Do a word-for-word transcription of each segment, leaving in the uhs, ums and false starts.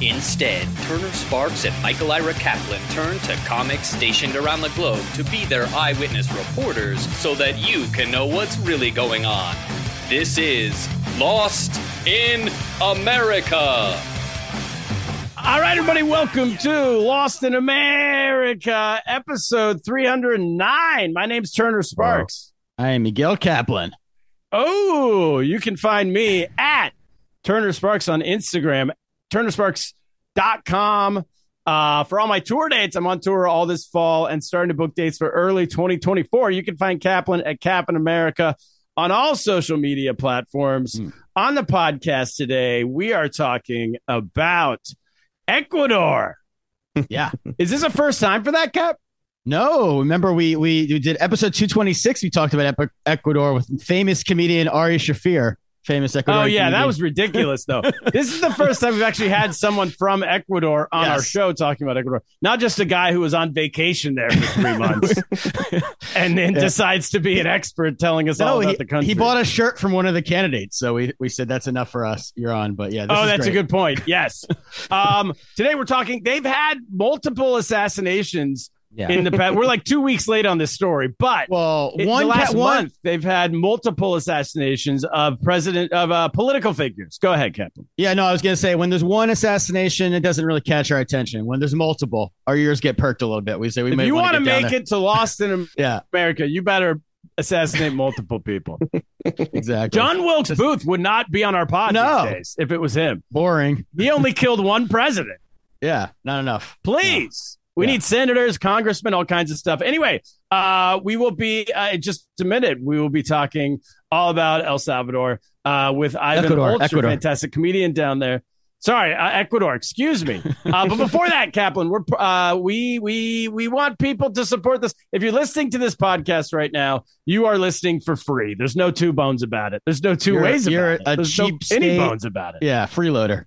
Instead, Turner Sparks and Michael Ira Kaplan turn to comics stationed around the globe to be their eyewitness reporters so that you can know what's really going on. This is Lost in America. All right, everybody, welcome to Lost in America, episode three oh nine. My name's Turner Sparks. Wow. I am Miguel Kaplan. Oh, you can find me at Turner Sparks on Instagram, turner sparks dot com. Uh, for all my tour dates, I'm on tour all this fall and starting to book dates for early twenty twenty-four. You can find Kaplan at Kaplan America on all social media platforms. Mm. On the podcast today, we are talking about Ecuador. Yeah. Is this a first time for that, Cap? No. Remember, we, we, we did episode two twenty-six. We talked about Ep- Ecuador with famous comedian Ari Shaffir. Famous Ecuadorian. Oh, yeah, comedian. That was ridiculous, though. This is the first time we've actually had someone from Ecuador on yes. our show talking about Ecuador. Not just a guy who was on vacation there for three months and then yeah. decides to be an expert telling us no, all about he, the country. He bought a shirt from one of the candidates, so we, we said that's enough for us. You're on, but yeah. This oh, is that's great. A good point. Yes. Um, today we're talking. They've had multiple assassinations. Yeah. In the past, we're like two weeks late on this story, but well, one in the last pa- one, month they've had multiple assassinations of president of uh, political figures. Go ahead, Captain. Yeah, no, I was going to say when there's one assassination, it doesn't really catch our attention. When there's multiple, our ears get perked a little bit. We say we. If may you want to make it to Lost in yeah. America, you better assassinate multiple people. Exactly. John Wilkes Just, Booth would not be on our pod no. these days if it was him. Boring. He only killed one president. Yeah, not enough. Please. No. We yeah. need senators, congressmen, all kinds of stuff. Anyway, uh, we will be uh, in just a minute. We will be talking all about El Salvador uh, with Ivan Ulchur, fantastic comedian down there. Sorry, uh, Ecuador. Excuse me. Uh, but before that, Kaplan, we're uh, we we we want people to support this. If you're listening to this podcast right now, you are listening for free. There's no two bones about it. There's no two you're, ways you're about a it. There's cheap no state, any bones about it. Yeah, freeloader.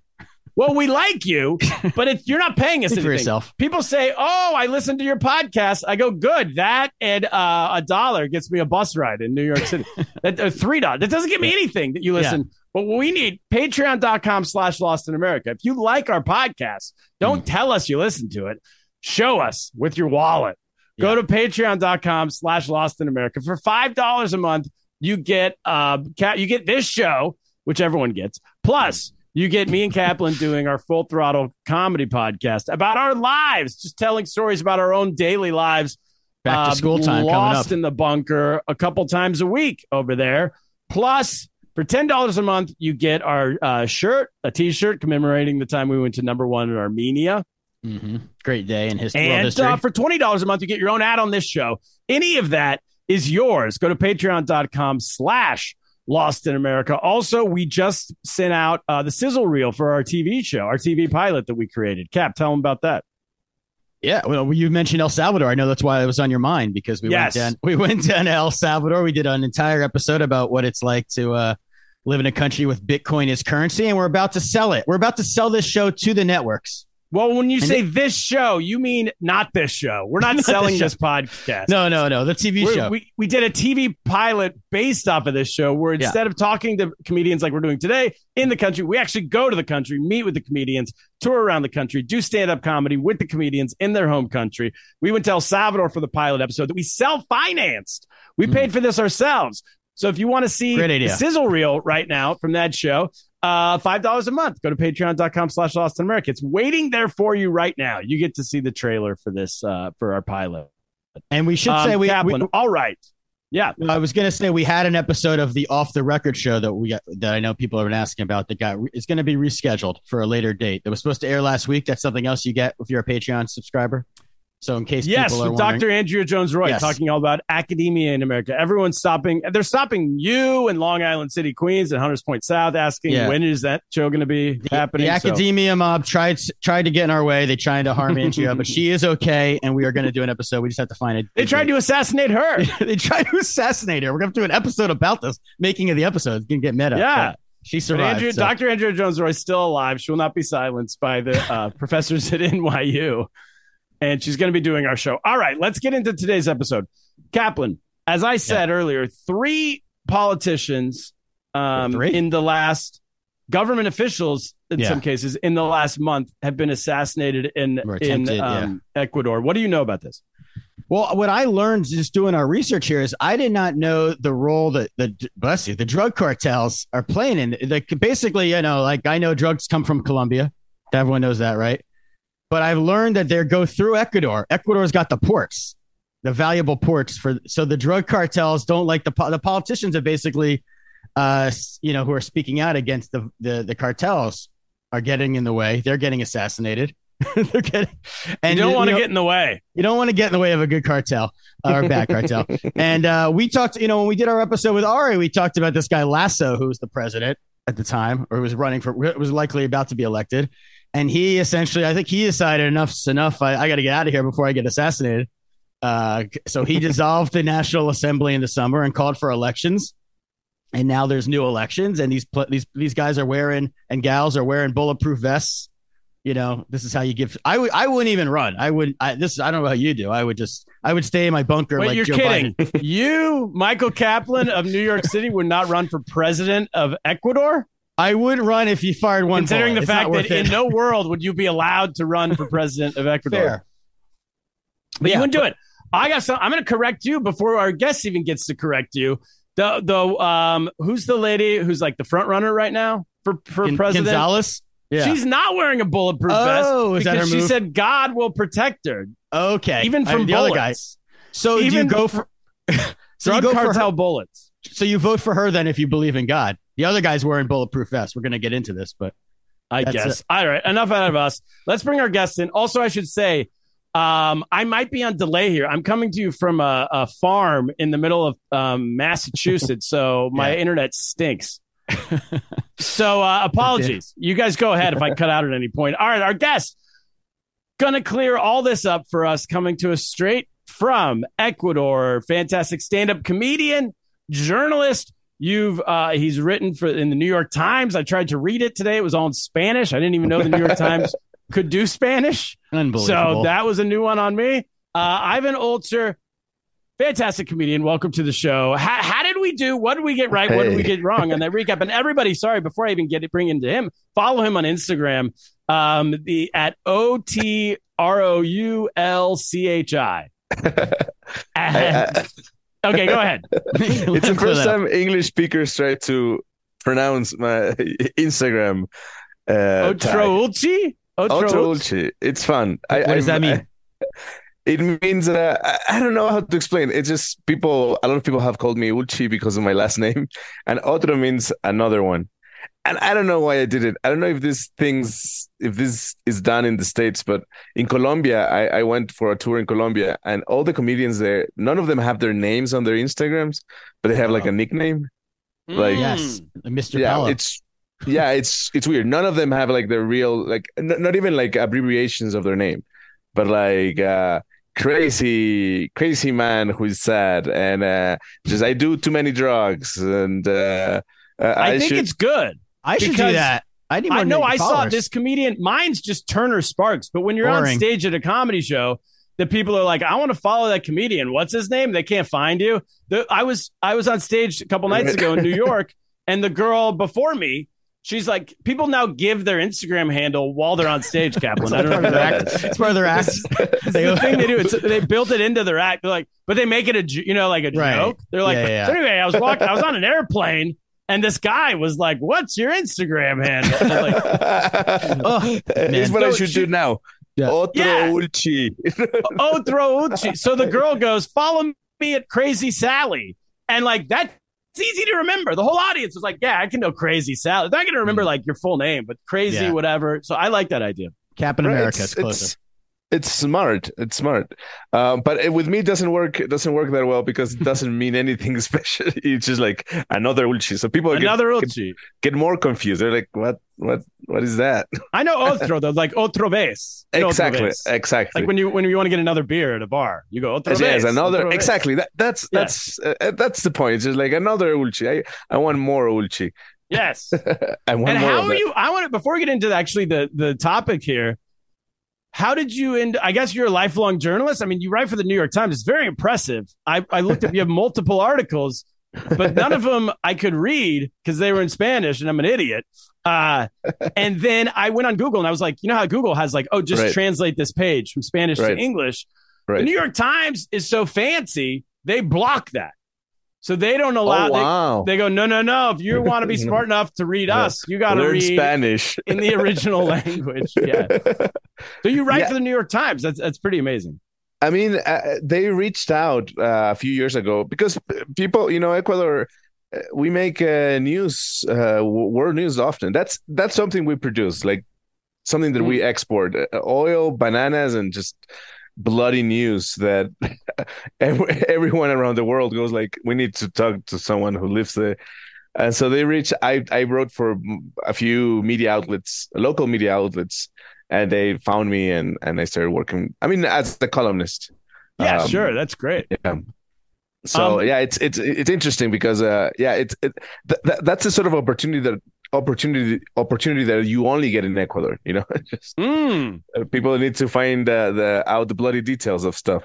Well, we like you, but it, you're not paying us anything. For yourself. People say, oh, I listen to your podcast. I go, good. That and uh, a dollar gets me a bus ride in New York City. that, uh, Three dollars. That doesn't give me anything that you listen. Yeah. But we need patreon.com slash Lost in America. If you like our podcast, don't mm. tell us you listen to it. Show us with your wallet. Yeah. Go to patreon.com slash Lost in America. For five dollars a month, you get uh, you get this show, which everyone gets, plus... You get me and Kaplan doing our full throttle comedy podcast about our lives, just telling stories about our own daily lives. Back to uh, school time. Lost in the bunker a couple times a week over there. Plus, for ten dollars a month, you get our uh, shirt, a T-shirt commemorating the time we went to number one in Armenia. Mm-hmm. Great day in history. And history. Uh, for twenty dollars a month, you get your own ad on this show. Any of that is yours. Go to patreon.com slash Lost in America. Also, we just sent out uh, the sizzle reel for our T V show, our T V pilot that we created. Cap, tell them about that. Yeah, well, you mentioned El Salvador. I know that's why it was on your mind because we yes. went down. We went down to El Salvador. We did an entire episode about what it's like to uh, live in a country with Bitcoin as currency, and we're about to sell it. We're about to sell this show to the networks. Well, when you and say it, this show, you mean not this show. We're not, not selling this, this podcast. No, no, no. The T V We're, show. We, we did a T V pilot based off of this show where instead yeah. of talking to comedians like we're doing today in the country, we actually go to the country, meet with the comedians, tour around the country, do stand-up comedy with the comedians in their home country. We went to El Salvador for the pilot episode that we self-financed. We mm. paid for this ourselves. So if you want to see the sizzle reel right now from that show... Uh, five dollars a month. Go to patreon.com slash Lost in America. It's waiting there for you right now. You get to see the trailer for this, uh, for our pilot. And we should um, say we, Kaplan, we all right. Yeah. I was going to say we had an episode of the Off the Record show that we got, that I know people have been asking about that got is going to be rescheduled for a later date. That was supposed to air last week. That's something else you get if you're a Patreon subscriber. So in case yes, people are with Doctor Andrea Jones Roy yes. talking all about academia in America. Everyone's stopping. They're stopping you in Long Island City, Queens, and Hunters Point South, asking yeah. when is that show going to be the, happening? The so. academia mob tried tried to get in our way. They tried to harm Andrea, but she is okay, and we are going to do an episode. We just have to find it. They tried to assassinate her. They tried to assassinate her. We're going to do an episode about this. Making of the episode. It's going to get meta. Yeah. But she survived. Andrew, so. Doctor Andrea Jones Roy is still alive. She will not be silenced by the uh, professors at N Y U. And she's going to be doing our show. All right, let's get into today's episode. Kaplan, as I said yeah. earlier, three politicians um, three. in the last government officials, in yeah. some cases, in the last month have been assassinated in, attempted, in um, yeah. Ecuador. What do you know about this? Well, what I learned just doing our research here is I did not know the role that the bless you, the drug cartels are playing in. Like, basically, you know, like I know drugs come from Colombia. Everyone knows that, right? But I've learned that they go through Ecuador. Ecuador's got the ports, the valuable ports for. So the drug cartels don't like the the politicians are basically, uh, you know, who are speaking out against the the, the cartels are getting in the way. They're getting assassinated. They're getting, and you don't want to get in the way. You don't want to get in the way of a good cartel or a bad cartel. And uh, we talked, you know, when we did our episode with Ari, we talked about this guy Lasso, who was the president at the time, or was running for, was likely about to be elected. And he essentially, I think he decided enough's enough. I, I got to get out of here before I get assassinated. Uh, so he dissolved the National Assembly in the summer and called for elections. And now there's new elections, and these these these guys are wearing and gals are wearing bulletproof vests. You know, this is how you give. I would I wouldn't even run. I would. I, this I don't know how you do. I would just I would stay in my bunker. Wait, like you're Joe kidding. Biden. You, Michael Kaplan of New York City, would not run for president of Ecuador? I would run if you fired one. Considering bullet. The fact that it. In no world would you be allowed to run for president of Ecuador. Fair. But yeah, you wouldn't but, do it. I got some. I'm going to correct you before our guest even gets to correct you. The the um who's the lady who's like the front runner right now for for Gon- president? Gonzalez. Yeah. She's not wearing a bulletproof oh, vest because is that her move? She said God will protect her. Okay, even from I mean, the bullets. Other guys. So even do you go for so drug you go cartel for bullets. So you vote for her then if you believe in God. The other guy's wearing bulletproof vests. We're going to get into this, but I guess. It. All right. Enough out of us. Let's bring our guests in. Also, I should say, um, I might be on delay here. I'm coming to you from a, a farm in the middle of um, Massachusetts, so my yeah. internet stinks. So uh, apologies. You guys go ahead if I cut out at any point. All right. Our guest going to clear all this up for us, coming to us straight from Ecuador. Fantastic stand-up comedian, journalist. You've uh, he's written for in the New York Times. I tried to read it today. It was all in Spanish. I didn't even know the New York Times could do Spanish. Unbelievable. So that was a new one on me. Uh, Ivan Ulchur, fantastic comedian. Welcome to the show. How, how did we do? What did we get right? Hey. What did we get wrong on that recap? And everybody, sorry, before I even get it, bring into him, follow him on Instagram. Um, the at O T R O U L C H I. Okay, go ahead. It's the first time English speakers try to pronounce my Instagram. Uh, Otro Ulchi? Otro Ulchi. It's fun. I, what I, does that mean? I, it means uh, I, I don't know how to explain. It's just people. A lot of people have called me Ulchi because of my last name, and Otro means another one. And I don't know why I did it. I don't know if this things if this is done in the States, but in Colombia, I, I went for a tour in Colombia, and all the comedians there, none of them have their names on their Instagrams, but they have like a nickname. Like yes, Mister Yeah, Bella. It's yeah, it's it's weird. None of them have like their real like n- not even like abbreviations of their name, but like uh, crazy crazy man who is sad and uh, just I do too many drugs and uh, uh, I, I think should- it's good. I should because do that. I, I know I followers. Saw this comedian. Mine's just Turner Sparks. But when you're Boring. On stage at a comedy show, the people are like, I want to follow that comedian. What's his name? They can't find you. The, I was I was on stage a couple nights ago in New York. And the girl before me, she's like, people now give their Instagram handle while they're on stage, Kaplan. I don't know. Act. It's part of their act. It's, it's the thing they do. It's, they built it into their act. They're like, but they make it a, you know, like a right. joke. They're like, yeah, yeah. So anyway, I was walking. I was on an airplane. And this guy was like, "What's your Instagram handle?" Like, oh, here's what so I should she, do now. Yeah. Otro yeah. Ulchi. Otro Ulchi. So the girl goes, "Follow me at Crazy Sally," and like that's easy to remember. The whole audience was like, "Yeah, I can know Crazy Sally." They're not gonna remember like your full name, but Crazy yeah. whatever. So I like that idea. Captain right, America. It's, it's closer. It's, It's smart. It's smart. Uh, but it, with me, it doesn't work. It doesn't work that well because it doesn't mean anything special. It's just like another Ulchi. So people another get, Ulchi. Get, get more confused. They're like, what, what, what is that? I know otro. They're like otro vez. Exactly. Otro vez. Exactly. Like when you when you want to get another beer at a bar, you go otro yes, vez. Yes, another. Otro exactly. That, that's yeah. that's uh, that's the point. It's just like another Ulchi. I I want more Ulchi. Yes. I want and more. And how are you? I want to before we get into the, actually the the topic here. How did you end? I guess you're a lifelong journalist. I mean, you write for the New York Times. It's very impressive. I, I looked up, you have multiple articles, but none of them I could read because they were in Spanish and I'm an idiot. Uh, and then I went on Google and I was like, you know how Google has like, oh, just right. translate this page from Spanish right. to English. Right. The New York Times is so fancy. They block that. So they don't allow. Oh, wow. they, they go, no, no, no. If you want to be smart enough to read yeah. us, you got to read Spanish in the original language. Yeah. So you write yeah. for the New York Times. That's that's pretty amazing. I mean, uh, they reached out uh, a few years ago because people, you know, Ecuador, we make uh, news, uh, world news often. That's that's something we produce, like something that mm-hmm. we export: uh, oil, bananas, and just. Bloody news that every, everyone around the world goes like, we need to talk to someone who lives there. And so they reach, I, I wrote for a few media outlets, local media outlets, and they found me and, and I started working. I mean, as the columnist. Yeah, um, sure. That's great. Yeah. So um, yeah, it's, it's, it's interesting because uh, yeah, it's, it, th- th- that's the sort of opportunity that opportunity opportunity that you only get in Ecuador, you know. Just mm. people need to find uh, the out the bloody details of stuff.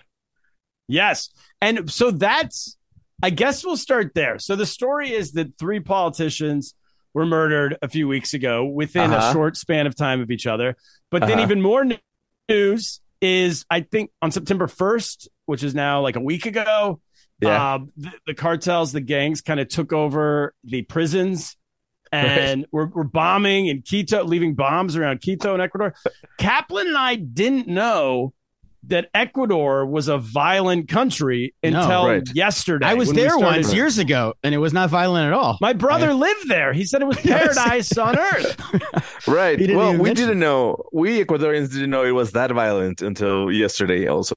Yes. And so that's, I guess we'll start there. So the story is that three politicians were murdered a few weeks ago within uh-huh. a short span of time of each other. But uh-huh. then even more news is, I think on September first, which is now like a week ago, yeah. uh, the, the cartels, the gangs kind of took over the prisons. And right. we're, we're bombing in Quito, leaving bombs around Quito in Ecuador. Kaplan and I didn't know that Ecuador was a violent country until no, right. yesterday. I was there once years ago, and it was not violent at all. My brother right. lived there. He said it was paradise on earth. Right. Well, we didn't know. We Ecuadorians didn't know it was that violent until yesterday also.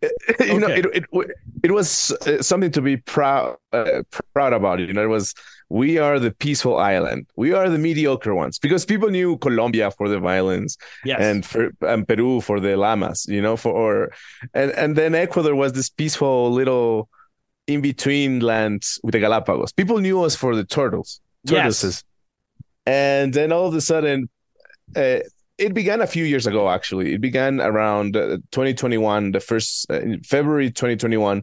You okay. know, it, it, it was something to be proud, uh, proud about. You know, it was... We are the peaceful island. We are the mediocre ones because people knew Colombia for the violence yes. and for, and Peru for the llamas, you know, for or, and and then Ecuador was this peaceful little in between land with the Galapagos. People knew us for the turtles, tortoises, yes. and then all of a sudden, uh, it began a few years ago. Actually, it began around uh, twenty twenty-one, the first uh, February twenty twenty-one,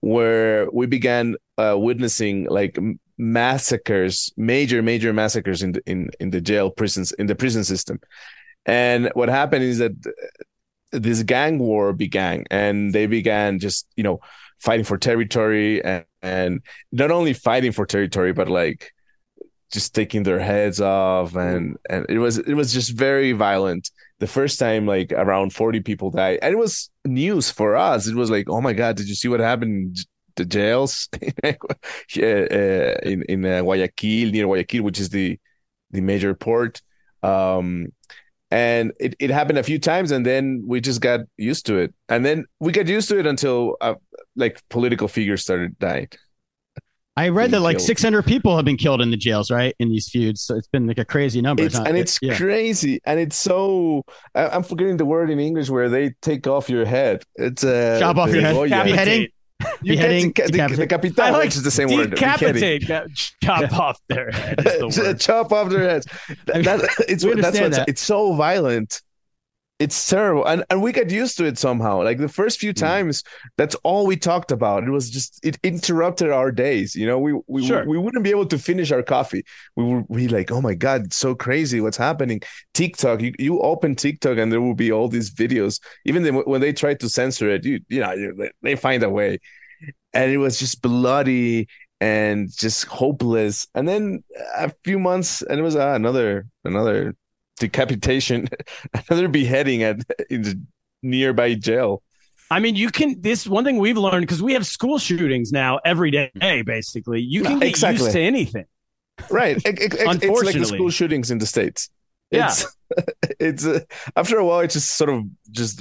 where we began uh, witnessing like. massacres, major, major massacres in the, in, in the jail prisons, in the prison system. And what happened is that this gang war began and they began just, you know, fighting for territory and, and not only fighting for territory, but like just taking their heads off. And, and it was, it was just very violent. The first time, like around forty people died and it was news for us. It was like, oh my God, did you see what happened? The jails in in uh, Guayaquil, near Guayaquil, which is the the major port, um, and it, it happened a few times, and then we just got used to it, and then we got used to it until uh, like political figures started dying. I read that like six hundred people have been killed in the jails, right? In these feuds. So it's been like a crazy number. It's, huh? And it's it, yeah. crazy. And it's so, I, I'm forgetting the word in English where they take off your head. It's uh, chop off your head. Beheading. You beheading, get deca- decapitate, decapitate like which is the same decapitate, word. Decapitate, chop yeah. off their head. The chop off their heads. That, I mean, that, it's, that's what, that. It's so violent. It's terrible. And and we got used to it somehow. Like the first few mm. times, that's all we talked about. It was just, it interrupted our days. You know, we we, sure. we, we wouldn't be able to finish our coffee. We would be like, oh my God, it's so crazy. What's happening? TikTok, you, you open TikTok and there will be all these videos. Even they, when they try to censor it, you, you know, you, they find a way. And it was just bloody and just hopeless. And then a few months and it was uh, another, another. decapitation, another beheading at in the nearby jail. I mean, you can, this one thing we've learned, because we have school shootings now every day, basically. You can get exactly. used to anything. Right. It, it, Unfortunately. It's like the school shootings in the States. Yeah. It's, it's uh, after a while, it's just sort of just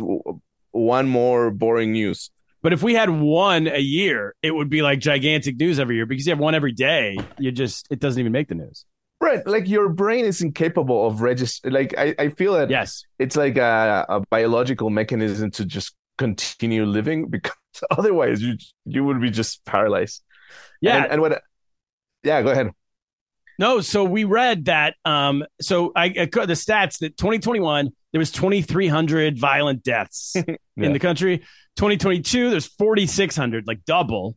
one more boring news. But if we had one a year, it would be like gigantic news every year, because you have one every day. You just, it doesn't even make the news. Right. Like your brain is incapable of register. Like I, I feel that yes. It's like a, a biological mechanism to just continue living, because otherwise you, you would be just paralyzed. Yeah. And, and what, yeah, go ahead. No, so we read that. Um, so I, I the stats that twenty twenty-one there was twenty-three hundred violent deaths yeah. in the country. twenty twenty-two there's forty-six hundred like double.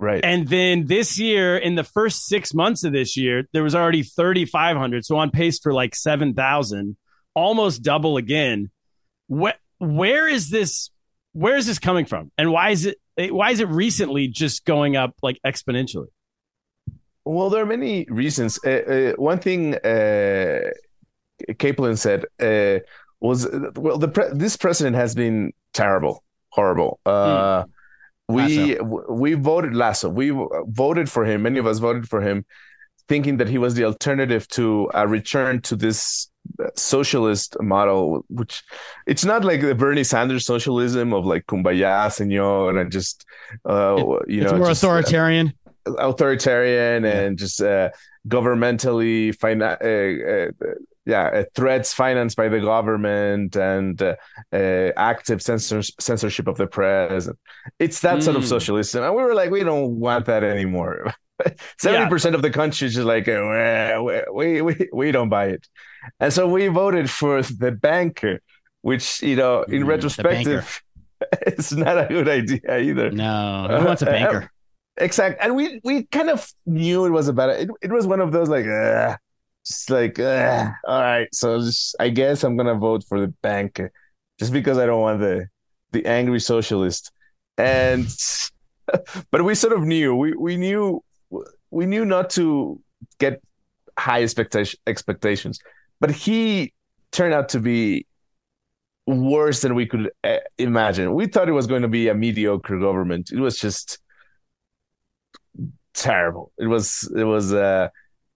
Right. And then this year, in the first six months of this year, there was already thirty-five hundred So on pace for like seven thousand almost double again. Where, where is this? Where is this coming from? And why is it? Why is it recently just going up like exponentially? Well, there are many reasons. Uh, uh, one thing uh, Kaplan said uh, was, well, the pre- this president has been terrible, horrible. Uh, mm. We we voted Lasso. We voted for him. Many of us voted for him, thinking that he was the alternative to a return to this socialist model, which it's not like the Bernie Sanders socialism of like Kumbaya, Señor, and just uh, it, you know, it's more just, authoritarian. Uh, authoritarian and just uh, governmentally fina- uh, uh, yeah uh, threats financed by the government and uh, uh, active censors- censorship of the press. It's that mm. sort of socialism, and we were like, we don't want that anymore. seventy percent yeah. of the country is just like, we, we we we don't buy it. And so we voted for the banker, which, you know, in mm, retrospective it's not a good idea either. No, who wants a banker? Uh, Exactly, and we we kind of knew it was a bad. It, it was one of those like, uh, just like, uh, all right. So just, I guess I'm gonna vote for the bank, just because I don't want the the angry socialist. And but we sort of knew we we knew we knew not to get high expectation expectations. But he turned out to be worse than we could imagine. We thought it was going to be a mediocre government. It was just. Terrible. It was, it was, uh,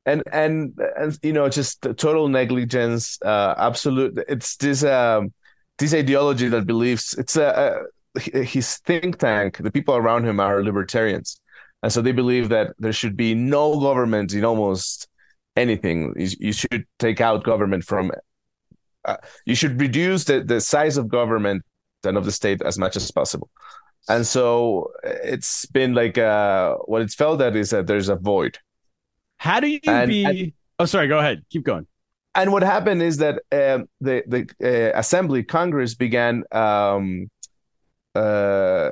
and, and, and, you know, just total negligence, uh, absolute. It's this, um, this ideology that believes it's a, a, his think tank, the people around him are libertarians. And so they believe that there should be no government in almost anything. You, you should take out government from, uh, you should reduce the, the size of government and of the state as much as possible. And so it's been like uh, what it's felt that is that there's a void. How do you and, be? And, oh, sorry. Go ahead. Keep going. And what happened is that uh, the the uh, Assembly, Congress began. Um, uh,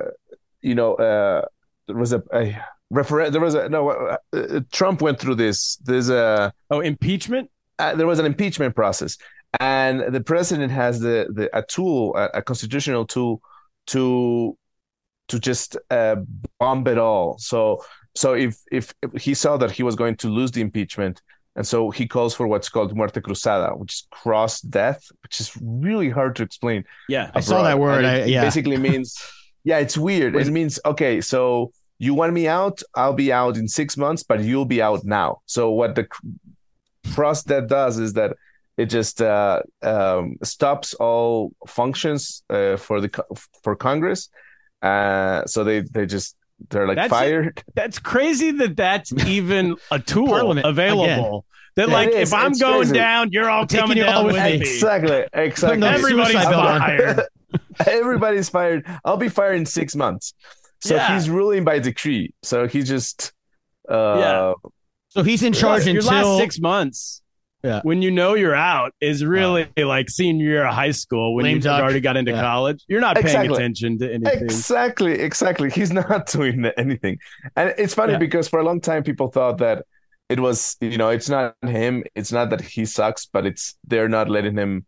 you know, uh, there was a, a referendum. There was a no. Uh, uh, Trump went through this. There's a oh impeachment. Uh, there was an impeachment process, and the president has the, the a tool, a, a constitutional tool to. to just uh, bomb it all. So so if, if if he saw that he was going to lose the impeachment, and so he calls for what's called muerte cruzada, which is cross death, which is really hard to explain. Yeah, abroad. I saw that word. I, yeah. Basically means, yeah, it's weird. It means, okay, so you want me out, I'll be out in six months, but you'll be out now. So what the cross death does is that it just uh, um, stops all functions uh, for the for Congress. Uh, so they, they just they're like that's fired. A, that's crazy that that's even a tool available. That yeah, like if I'm it's going crazy. down, you're all I'm coming down all with me. Exactly, exactly. Everybody's fired. Everybody's fired. I'll be fired in six months. So yeah. he's ruling by decree. So he just uh, yeah. So he's in charge your until last six months. Yeah. When you know you're out is really uh, like senior year of high school when you've already got into yeah. college. You're not paying exactly. attention to anything. Exactly, exactly. He's not doing anything. And it's funny yeah. because for a long time people thought that it was, you know, it's not him. It's not that he sucks, but it's they're not letting him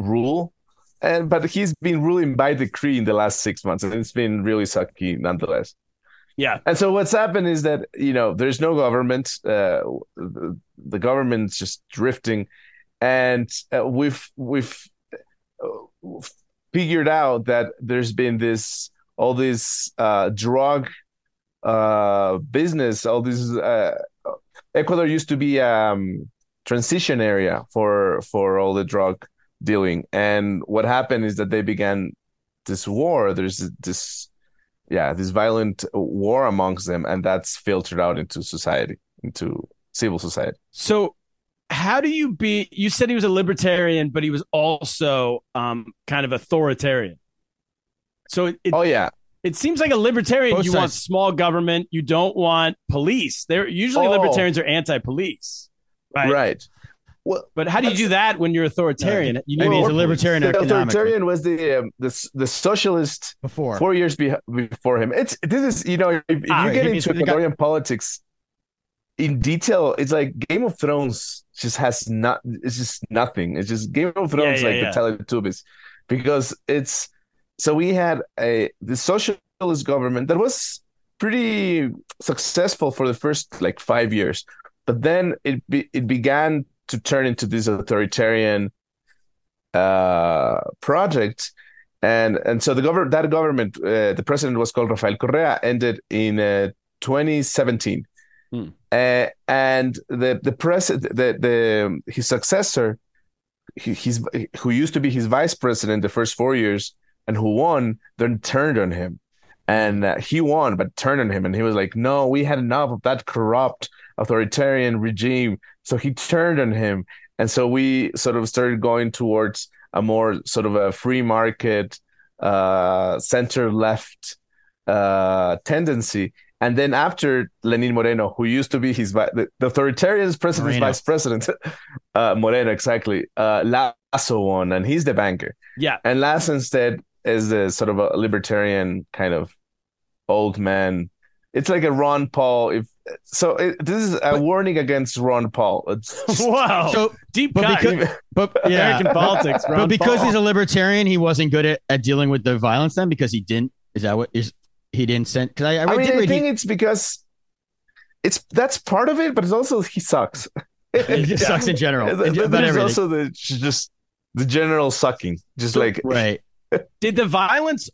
rule. And but he's been ruling by decree in the last six months, and it's been really sucky nonetheless. Yeah. And so what's happened is that, you know, there's no government. Uh, the, the government's just drifting. And uh, we've we've figured out that there's been this all this uh, drug uh, business, all this. Uh, Ecuador used to be um, transition area for for all the drug dealing. And what happened is that they began this war. There's this, yeah, this violent war amongst them, and that's filtered out into society, into civil society. So how do you be, you said he was a libertarian, but he was also um, kind of authoritarian. So it, it, oh, yeah. It seems like a libertarian, Both you sides. Want small government. You don't want police. They're usually oh. libertarians are anti-police. Right. Right. Well, but how do you do that when you're authoritarian? No, you need well, a libertarian. The authoritarian was the, um, the the socialist before four years be- before him. It's this is you know if, if ah, you right, get into Ecuadorian got- politics in detail, it's like Game of Thrones just has not. It's just nothing. It's just Game of Thrones yeah, yeah, like yeah. the Teletubbies, because it's so we had a the socialist government that was pretty successful for the first like five years, but then it be, it began to turn into this authoritarian uh, project. And and so the government, that government, uh, the president was called Rafael Correa, ended in uh, twenty seventeen. Hmm. Uh, and the the, pres- the the his successor, he, his, who used to be his vice president the first four years and who won, then turned on him. And uh, he won, but turned on him. And he was like, no, we had enough of that corrupt authoritarian regime. So he turned on him. And so we sort of started going towards a more sort of a free market, uh, center-left uh, tendency. And then after Lenin Moreno, who used to be his the, the authoritarian president's Moreno. vice president, uh, Moreno, exactly, uh, Lasso won, and he's the banker. Yeah. And Lasso instead is the sort of a libertarian kind of old man. It's like a Ron Paul, if So it, this is a but, warning against Ron Paul. It's just, wow, so deep cut. But, but yeah. American politics. Ron but because Paul. He's a libertarian, he wasn't good at, at dealing with the violence then because he didn't. Is that what is he didn't send? Because I, I, I mean, I think he, it's because it's that's part of it, but it's also he sucks. He just yeah. sucks in general. But there's everything. Also the just the general sucking, just so, like right. Did the violence?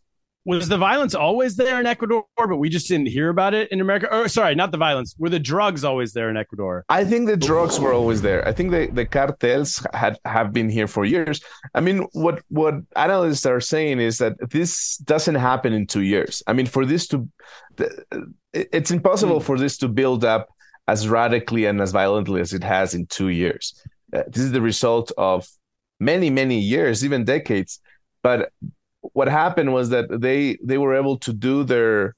Was the violence always there in Ecuador, but we just didn't hear about it in America? Or sorry, not the violence. Were the drugs always there in Ecuador? I think the drugs were always there. I think the, the cartels had have been here for years. I mean, what what analysts are saying is that this doesn't happen in two years. I mean, for this to, it's impossible for this to build up as radically and as violently as it has in two years. This is the result of many, many years, even decades, but. What happened was that they, they were able to do their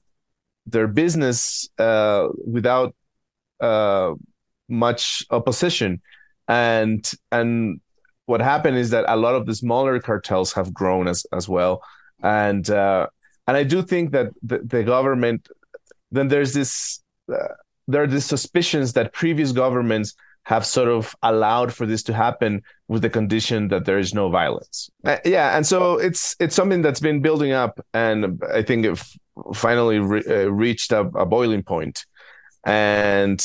their business uh, without uh, much opposition, and and what happened is that a lot of the smaller cartels have grown as as well, and uh, and I do think that the, the government then there's this uh, there are these suspicions that previous governments have sort of allowed for this to happen with the condition that there is no violence. Uh, yeah, and so it's it's something that's been building up, and I think it finally re- uh, reached a, a boiling point, and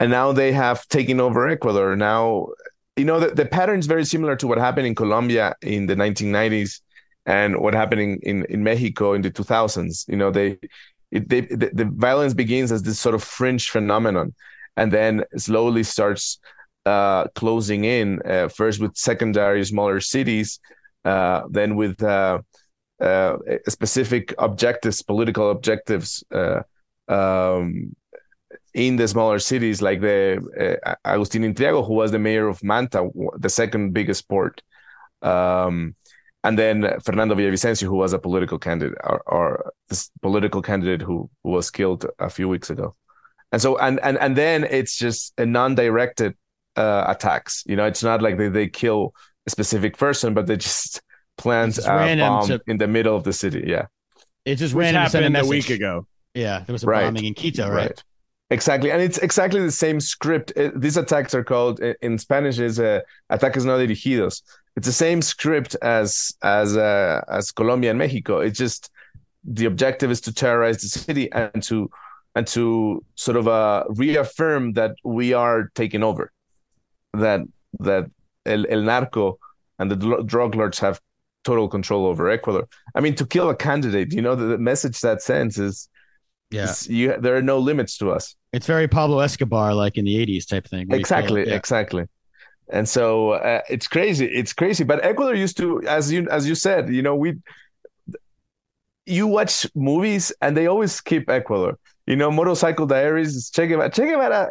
and now they have taken over Ecuador. Now, you know, the, the pattern is very similar to what happened in Colombia in the nineteen nineties and what happened in, in, in Mexico in the two thousands. You know, they, it, they the, the violence begins as this sort of fringe phenomenon, and then slowly starts uh, closing in, uh, first with secondary smaller cities, uh, then with uh, uh, specific objectives, political objectives uh, um, in the smaller cities, like the uh, Agustín Intriago, who was the mayor of Manta, the second biggest port, um, and then Fernando Villavicencio, who was a political candidate, or, or this political candidate who, who was killed a few weeks ago. And so, and, and, and then it's just a non-directed uh, attacks. You know, it's not like they, they kill a specific person, but they just plant just a bomb to, in the middle of the city. Yeah, it just Which happened sent a, message. a week ago. Yeah, there was a right. bombing in Quito, right? right? Exactly, and it's exactly the same script. It, these attacks are called in Spanish is uh, ataques no dirigidos. It's the same script as as uh, as Colombia and Mexico. It's just the objective is to terrorize the city and to. And to sort of uh, reaffirm that we are taking over, that that El, El Narco and the dro- drug lords have total control over Ecuador. I mean, to kill a candidate, you know, the, the message that sends is, yeah, is you, there are no limits to us. It's very Pablo Escobar, like in the eighties type thing. Exactly, kill, yeah. exactly. And so uh, it's crazy. It's crazy. But Ecuador used to, as you as you said, you know, we you watch movies and they always skip Ecuador. You know, Motorcycle Diaries, Che Guevara, Che Guevara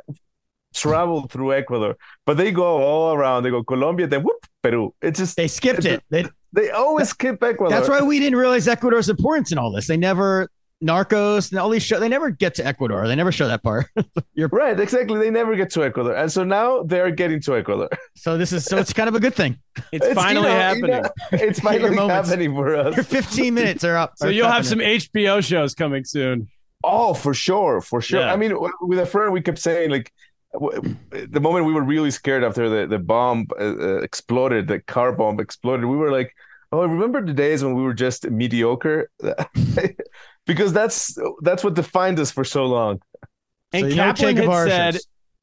traveled through Ecuador, but they go all around. They go Colombia, then whoop, Peru. It's just they skipped it. They they always skip Ecuador. That's why we didn't realize Ecuador's importance in all this. They never. Narcos and all these shows, they never get to Ecuador. They never show that part. You're right, exactly. They never get to Ecuador, and so now they're getting to Ecuador. So this is so it's kind of a good thing. It's, it's finally you know, happening. You know, it's finally happening for us. Your fifteen minutes are up. So are you'll happening. have some H B O shows coming soon. Oh, for sure, for sure. Yeah. I mean, with a friend, we kept saying like, the moment we were really scared after the the bomb uh, exploded, the car bomb exploded. We were like, oh, I remember the days when we were just mediocre. Because that's that's what defined us for so long. And so Kaplan had said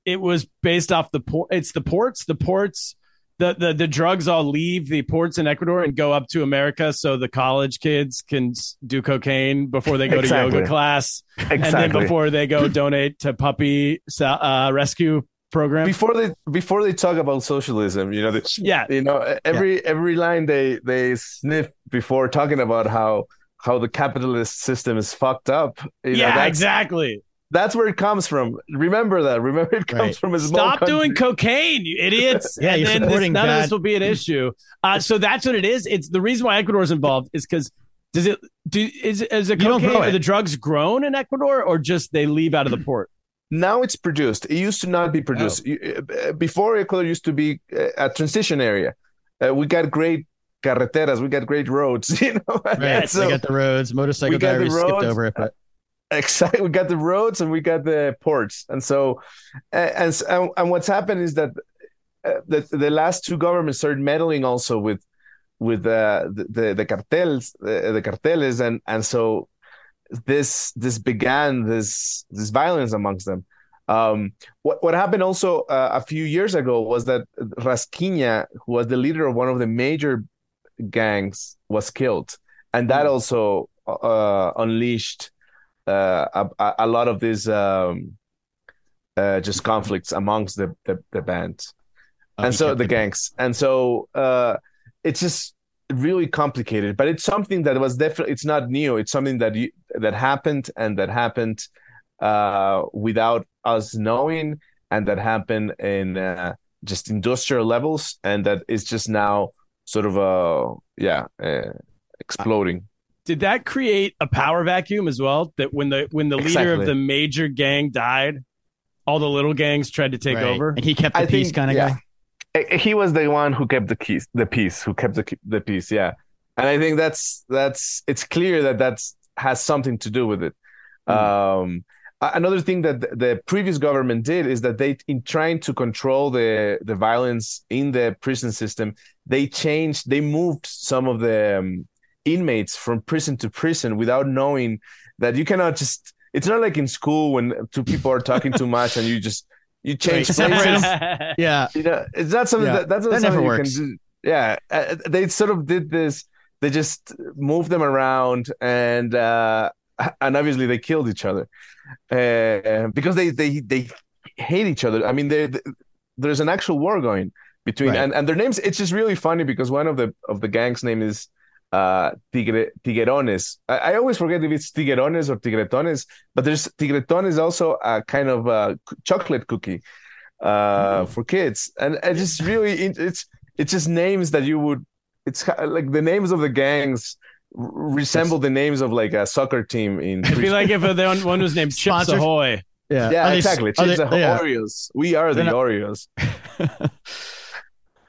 it was based off the port. It's the ports, the ports, the, the the drugs all leave the ports in Ecuador and go up to America, so the college kids can do cocaine before they go exactly. to yoga class, exactly. and then before they go donate to puppy uh, rescue program. Before they before they talk about socialism, you know, the, yeah, you know, every yeah. every line they they sniff before talking about how. how the capitalist system is fucked up. You yeah, know, that's, exactly. That's where it comes from. Remember that. Remember it comes right. from a small Stop country. doing cocaine, you idiots. yeah, and you're then supporting this, none of this will be an issue. Uh, so that's what it is. It's the reason why Ecuador is involved is because does it do is is the cocaine or the drugs grown in Ecuador or just they leave out of the port? Now it's produced. It used to not be produced. Oh. Before, Ecuador used to be a transition area. Uh, we got great carreteras, we got great roads, you know. Right, so we got the roads, Motorcycle Diaries skipped over it, but exactly, we got the roads and we got the ports, and so and and, and what's happened is that uh, the the last two governments started meddling also with with uh, the, the the cartels, the, the carteles, and and so this this began this this violence amongst them. Um, what what happened also uh, a few years ago was that Rasquinha, who was the leader of one of the major gangs, was killed, and that also uh, unleashed uh, a, a lot of these um, uh, just conflicts amongst the the, the band, oh, and so the gangs, and so uh, it's just really complicated. But it's something that was definitely it's not new. It's something that you, that happened and that happened uh, without us knowing, and that happened in uh, just industrial levels, and that is just now. Sort of, uh, yeah, uh, exploding. Did that create a power vacuum as well? That when the when the leader exactly. of the major gang died, all the little gangs tried to take right. over, and he kept the I peace, kind of yeah. guy. He was the one who kept the keys, the peace, who kept the the peace, yeah. And I think that's that's it's clear that that has something to do with it. Mm. Um, another thing that the previous government did is that they, in trying to control the the violence in the prison system, they changed, they moved some of the um, inmates from prison to prison without knowing that you cannot just, it's not like in school when two people are talking too much and you just, you change right. places. yeah. You know, it's not something yeah. that, that's not that something never works. You can do. Yeah. Uh, they sort of did this, they just moved them around and, uh, and obviously they killed each other uh, because they, they they hate each other. I mean, they, they, there's an actual war going between right. and, and their names. It's just really funny because one of the of the gang's name is uh, Tigre, Tiguerones. I, I always forget if it's Tiguerones or Tigretones, but there's Tigretón is also a kind of a chocolate cookie uh, mm-hmm. for kids. And it's just really, it's it's just names that you would, it's like the names of the gangs resemble the names of like a soccer team in. It'd be like if the one was named Chips Ahoy. Yeah, yeah, are exactly. They, Chips they, Ahoy yeah. Oreos. We are They're the not... Oreos.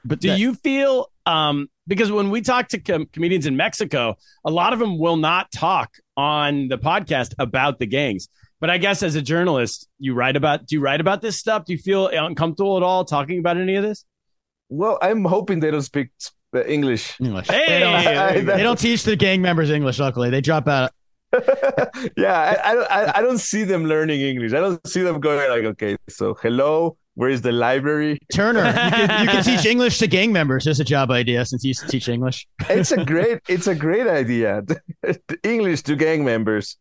But do that... you feel um because when we talk to com- comedians in Mexico, a lot of them will not talk on the podcast about the gangs. But I guess as a journalist, you write about. Do you write about this stuff? Do you feel uncomfortable at all talking about any of this? Well, I'm hoping they don't speak. The English. English. Hey, they, don't, I, they don't teach the gang members English. Luckily, they drop out. yeah, I, I I don't see them learning English. I don't see them going like, okay, so hello, where is the library? Turner, you can, you can teach English to gang members. There's a job idea since you used to teach English. it's a great, it's a great idea. English to gang members.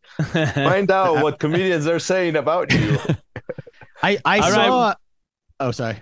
Find out what comedians are saying about you. I I All saw. Right. Oh, sorry.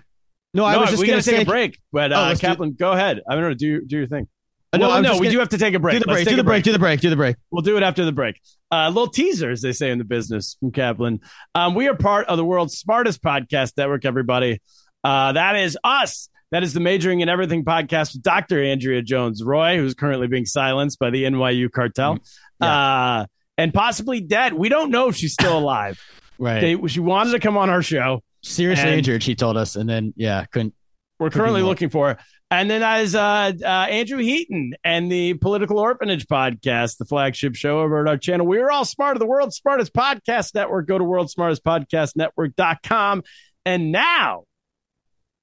No, I no, was just going to say, take a break, but uh, oh, Kaplan, do... go ahead. I don't know. Do, do your thing. No, well, no, we gonna... do have to take a break. Do the break, do the break, break, do the break, do the break. We'll do it after the break. A uh, little teaser, as they say in the business, from Kaplan. Um, we are part of the world's smartest podcast network, everybody. Uh, that is us. That is the Majoring in Everything podcast with Doctor Andrea Jones Roy, who's currently being silenced by the N Y U cartel. Mm-hmm. Yeah. Uh, and possibly dead. We don't know if she's still alive. Right. They, she wanted to come on our show. Seriously injured, she told us. And then, yeah, couldn't. We're currently looking for her. And then that is uh, uh, Andrew Heaton and the Political Orphanage podcast, the flagship show over at our channel. We are all smart of the world's smartest podcast network. Go to world's smartest podcast network dot com. And now,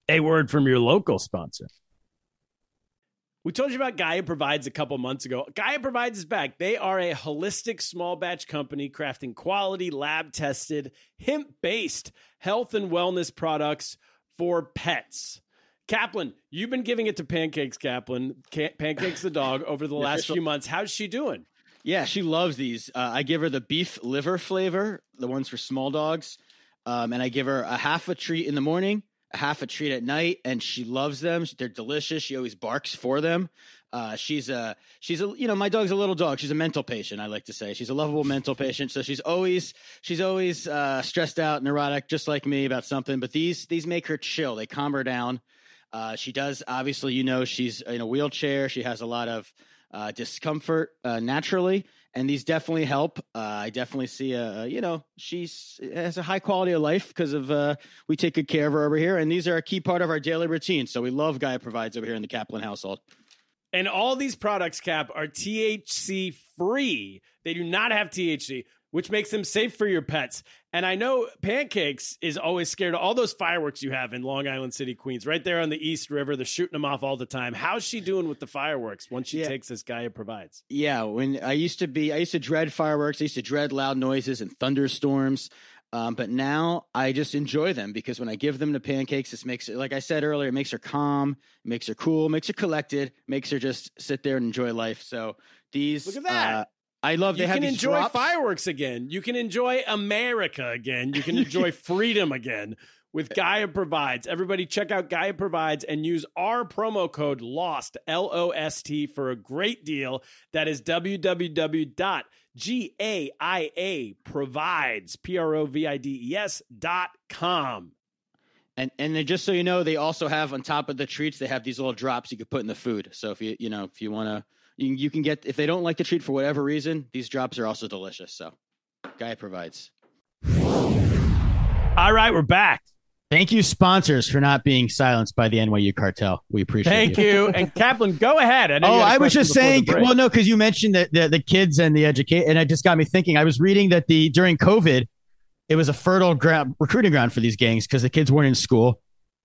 a word from your local sponsor. We told you about Gaia Provides a couple months ago. Gaia Provides is back. They are a holistic small batch company crafting quality, lab-tested, hemp-based health and wellness products for pets. Kaplan, you've been giving it to Pancakes, Kaplan. Pancakes the dog over the last few months. How's she doing? Yeah, she loves these. Uh, I give her the beef liver flavor, the ones for small dogs, um, and I give her a half a treat in the morning, a half a treat at night, and she loves them. They're delicious. She always barks for them. Uh, she's a, she's a, you know, my dog's a little dog. She's a mental patient. I like to say she's a lovable mental patient. So she's always, she's always, uh, stressed out, neurotic, just like me about something, but these, these make her chill. They calm her down. Uh, she does, obviously, you know, she's in a wheelchair. She has a lot of, uh, discomfort, uh, naturally. And these definitely help. Uh, I definitely see, a, you know, she has a high quality of life because of uh, we take good care of her over here. And these are a key part of our daily routine. So we love Gaia Provides over here in the Kaplan household. And all these products, Cap, are T H C free. They do not have T H C, which makes them safe for your pets. And I know Pancakes is always scared of all those fireworks you have in Long Island City, Queens, right there on the East River. They're shooting them off all the time. How's she doing with the fireworks once she yeah. takes this Gaia Provides? Yeah, when I used to be, I used to dread fireworks. I used to dread loud noises and thunderstorms. Um, but now I just enjoy them because when I give them to Pancakes, this makes it, like I said earlier, it makes her calm, makes her cool, makes her collected, makes her just sit there and enjoy life. So these, look at that. Uh, I love they you have can these enjoy drops. Fireworks again. You can enjoy America again. You can enjoy freedom again with Gaia Provides. Everybody check out Gaia Provides and use our promo code LOST, L O S T, for a great deal. That is w w w dot gaia provides, P R O V I D E S dot com. And and then just so you know, they also have on top of the treats, they have these little drops you could put in the food. So if you, you know, if you want to. You can get, if they don't like the treat for whatever reason, these drops are also delicious. So Gaia Provides. All right, we're back. Thank you, sponsors, for not being silenced by the N Y U cartel. We appreciate it. Thank you. you. And Kaplan, go ahead. I oh, I was just saying, well, no, because you mentioned the, the, the kids and the educate, and it just got me thinking. I was reading that the during COVID, it was a fertile ground, recruiting ground for these gangs because the kids weren't in school.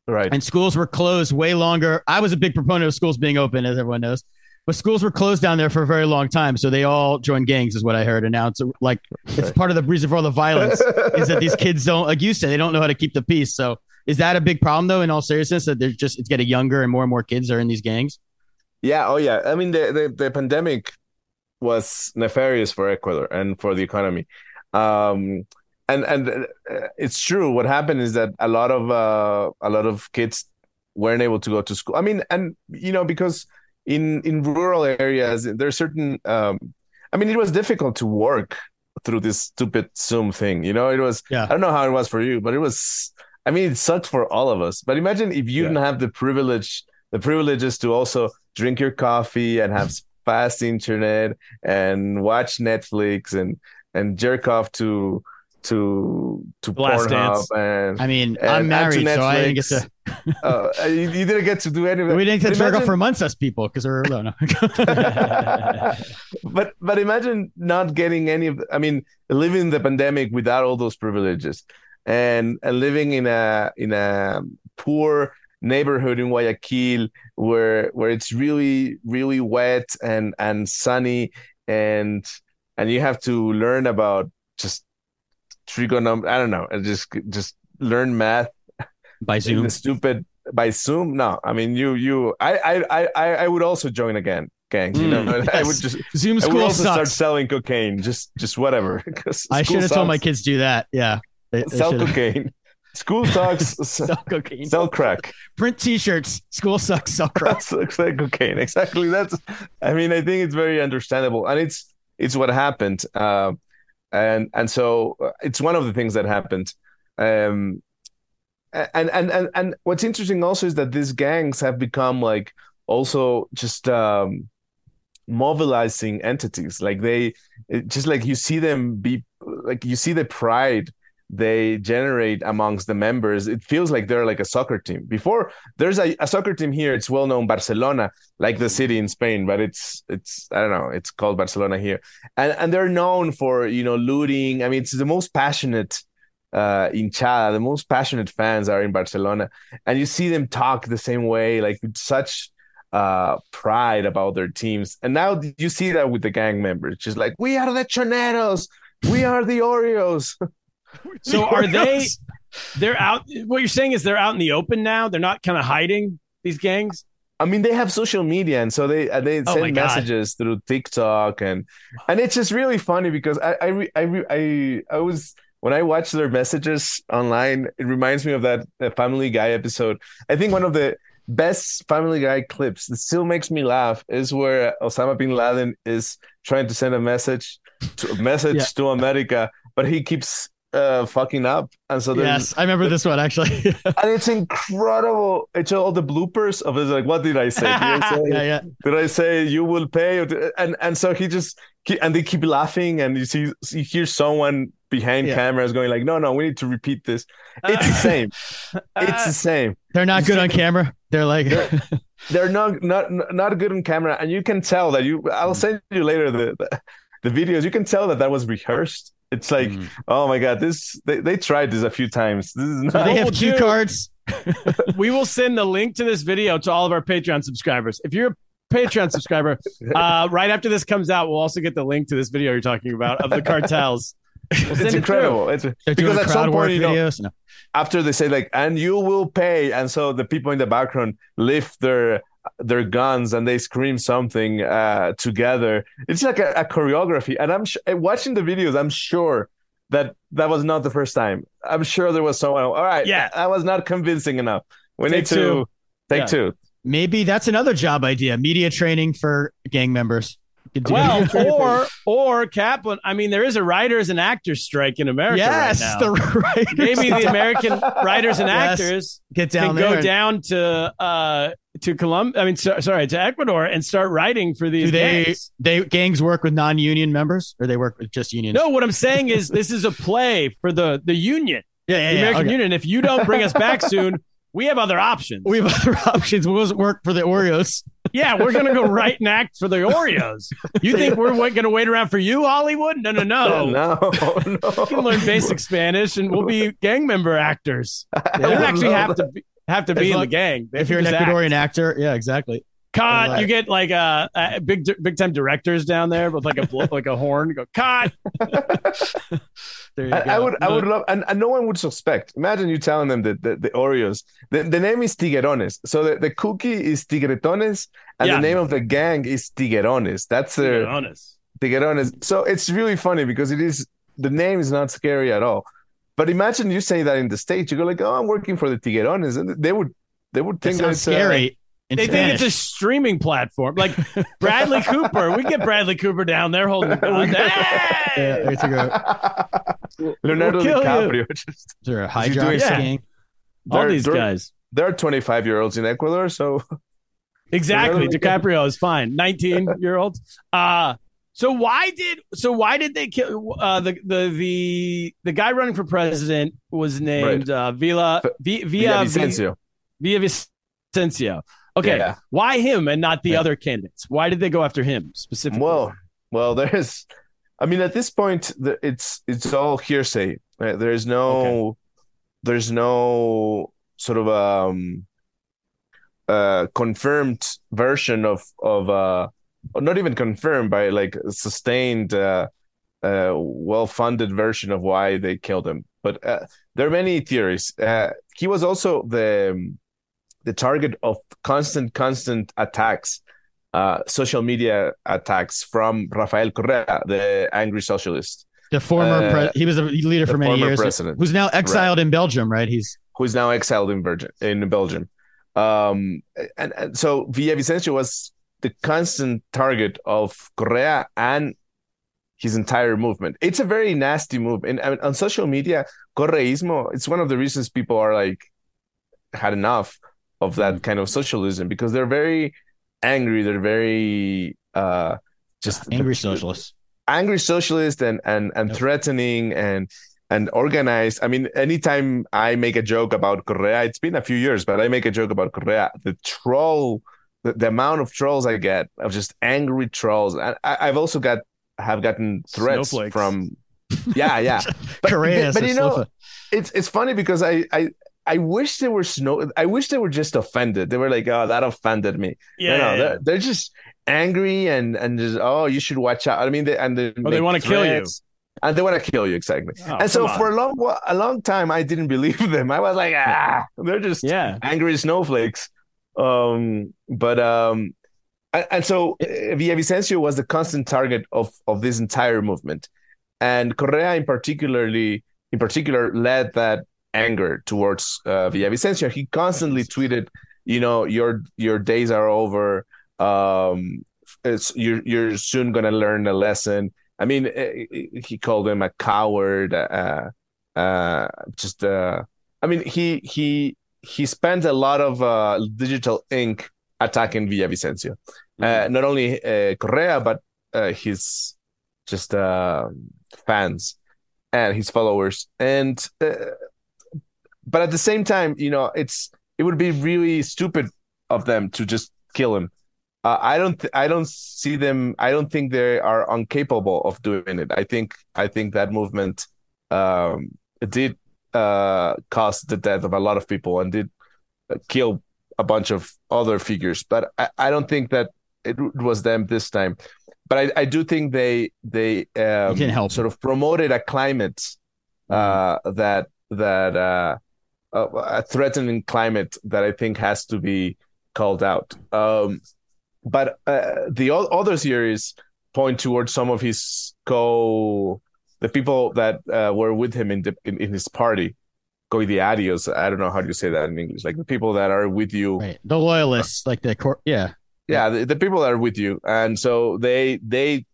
Right. And schools were closed way longer. I was a big proponent of schools being open, as everyone knows. But schools were closed down there for a very long time. So they all joined gangs is what I heard. And now it's like, it's part of the reason for all the violence is that these kids don't, like you said, they don't know how to keep the peace. So is that a big problem though, in all seriousness, that they're just, it's getting younger and more and more kids are in these gangs? Yeah. Oh yeah. I mean, the, the, the pandemic was nefarious for Ecuador and for the economy. Um, and, and it's true. What happened is that a lot of, uh, a lot of kids weren't able to go to school. I mean, and you know, because In in rural areas, there are certain. Um, I mean, it was difficult to work through this stupid Zoom thing. You know, it was. Yeah. I don't know how it was for you, but it was. I mean, it sucked for all of us. But imagine if you yeah. didn't have the privilege, the privileges to also drink your coffee and have fast internet and watch Netflix and and jerk off to to to Pornhub. And I mean, and, I'm married, so I didn't get to. uh, you, you didn't get to do anything. We didn't get to imagine... work off for months, us people, because we're alone. but but imagine not getting any of. I mean, living the pandemic without all those privileges, and, and living in a in a poor neighborhood in Guayaquil, where where it's really really wet and, and sunny, and and you have to learn about just trigonometry. I don't know. Just just learn math. By Zoom, stupid. By Zoom, no. I mean, you, you. I, I, I, I would also join again, gang. You know, mm, yes. I would just Zoom school I would also sucks. Start selling cocaine, just, just whatever. I should have told my kids do that. Yeah, they, they sell should've. cocaine. School sucks. Sell cocaine. Sell crack. Print T-shirts. School sucks. Sell crack. Sell cocaine. Exactly. That's. I mean, I think it's very understandable, and it's it's what happened, uh, and and so it's one of the things that happened. Um, and and and and what's interesting also is that these gangs have become like also just um, mobilizing entities. Like they just like you see them be like you see the pride they generate amongst the members. It feels like they're like a soccer team. Before, there's a, a soccer team here. It's well known, Barcelona, like the city in Spain, but it's it's I don't know. It's called Barcelona here, and and they're known for you know looting. I mean, it's the most passionate uh, hinchada. The most passionate fans are in Barcelona, and you see them talk the same way, like with such uh, pride about their teams. And now you see that with the gang members, just like we are the Choneros, we are the Oreos. So are they, they're out, what you're saying is they're out in the open now? They're not kind of hiding, these gangs? I mean, they have social media, and so they they send oh messages God. through TikTok, and and it's just really funny because I I I I, I was, when I watch their messages online, it reminds me of that Family Guy episode. I think one of the best Family Guy clips that still makes me laugh is where Osama bin Laden is trying to send a message, to, a message yeah. to America, but he keeps... Uh, fucking up, and so yes, I remember this one actually, and it's incredible. It's all the bloopers of it. Like, what did I say? Did I say, yeah, yeah. Did I say you will pay? And and so he just and they keep laughing, and you see you hear someone behind yeah. cameras going like, no, no, we need to repeat this. It's uh, the same. It's uh, the same. They're not good on camera. They're like they're, they're not not not good on camera, and you can tell that you. I'll send you later the the, the videos. You can tell that that was rehearsed. It's like, mm. oh my God, this they, they tried this a few times. This is not so they have cue cards. We will send the link to this video to all of our Patreon subscribers. If you're a Patreon subscriber, uh, right after this comes out, we'll also get the link to this video you're talking about of the cartels. We'll it's incredible. It it's, because at some point, you know, no. after they say like, and you will pay. And so the people in the background lift their their guns and they scream something uh, together. It's like a, a choreography. And I'm sh- watching the videos. I'm sure that that was not the first time. I'm sure there was someone. All right. Yeah. I was not convincing enough. We take need to two. take yeah. two. Maybe that's another job idea. Media training for gang members. Well, or or Kaplan. I mean, there is a writers and actors strike in America. Yes, right now. the writers. Maybe the American writers and yes. actors Get down can there go and... down to uh, to Colum- I mean, so, sorry, to Ecuador and start writing for these. Do they gangs. they gangs work with non-union members, or they work with just union? No, what I'm saying is this is a play for the the union, yeah, yeah the yeah, American okay. union. If you don't bring us back soon, we have other options. We have other options. We'll work for the Oreos. Yeah, we're going to go write and act for the Oreos. You think we're going to wait around for you, Hollywood? No, no, no. No, no. You can learn basic Spanish and we'll be gang member actors. You don't actually have to be, have to be long, in the gang. If you're an Ecuadorian act. actor. Yeah, exactly. Caught. Like, you get like a, a big big time directors down there with like a like a horn. Go, caught. There you I, go. I would, I would love, and, and no one would suspect. Imagine you telling them that the, the Oreos, the, the name is Tiguerones. So the, the cookie is Tigretones, and yeah. the name of the gang is Tiguerones. That's their Tiguerones. Tiguerones. So it's really funny because it is the name is not scary at all. But imagine you say that in the States, you go like, "Oh, I'm working for the Tiguerones," and they would, they would think that's scary. Uh, They Spanish. think it's a streaming platform, like Bradley Cooper. We get Bradley Cooper down there holding the gun. Hey! Yeah, there you go. Leonardo we'll DiCaprio. Is there a high job yeah. gang? All these there, guys. There are twenty-five-year-olds in Ecuador, so exactly. DiCaprio is fine. nineteen-year-olds. Uh so why did so why did they kill uh, the the the the guy running for president was named right. uh, Villa v, Villa Villavicencio. Villavicencio. Okay, yeah. Why him and not the yeah. other candidates? Why did they go after him specifically? Well, well, there's, I mean, at this point, the, it's it's all hearsay. Right? There is no, okay. there's no sort of um, uh, confirmed version of of uh, not even confirmed by like a sustained, uh, uh, well-funded version of why they killed him. But uh, there are many theories. Uh, he was also the the target of constant, constant attacks, uh, social media attacks from Rafael Correa, the angry socialist. The former uh, pre- he was a leader for many years, president. who's now exiled right. in Belgium, right? He's who's now exiled in Virgin in Belgium. Um, and, and so Villavicencio was the constant target of Correa and his entire movement. It's a very nasty move. And I mean, on social media, Correismo, it's one of the reasons people are like had enough of that mm-hmm. kind of socialism, because they're very angry. They're very uh, just angry socialists. Angry socialist and and and yep. threatening and and organized. I mean, anytime I make a joke about Correa, it's been a few years, but I make a joke about Correa. The troll, the, the amount of trolls I get of just angry trolls. And I, I've also got have gotten threats Snowflakes. from, yeah, yeah. But, Correa, but, but you know, snowflake. it's it's funny because I I I wish they were snow. I wish they were just offended. They were like, oh, that offended me. Yeah, no, no, yeah. They're, they're just. Angry and and just oh you should watch out. I mean, they, and they, oh, they want to kill you, and they want to kill you exactly. Oh, and so for a long a long time, I didn't believe them. I was like, ah, they're just yeah. angry snowflakes. Um, but um, and, and so Villavicencio was the constant target of of this entire movement, and Correa in particularly in particular led that anger towards uh, Villavicencio. He constantly tweeted, you know, your your days are over. Um, it's, you're you're soon gonna learn a lesson. I mean, it, it, he called him a coward. Uh, uh, just, uh, I mean, he he he spent a lot of uh, digital ink attacking Villavicencio, mm-hmm. uh, not only uh, Correa but uh, his just uh, fans and his followers. And uh, but at the same time, you know, it's it would be really stupid of them to just kill him. Uh, I don't. Th- I don't see them. I don't think they are incapable of doing it. I think. I think that movement um, did uh, cause the death of a lot of people and did kill a bunch of other figures. But I, I don't think that it was them this time. But I, I do think they they um, sort of promoted a climate uh, mm-hmm. that that uh, a, a threatening climate that I think has to be called out. Um, But uh, the o- other theories point towards some of his co, the people that uh, were with him in, the, in in his party, coidearios. I don't know how do you say that in English. Like the people that are with you, right. the loyalists, uh, like the cor- yeah, yeah, the, the people that are with you, and so they they,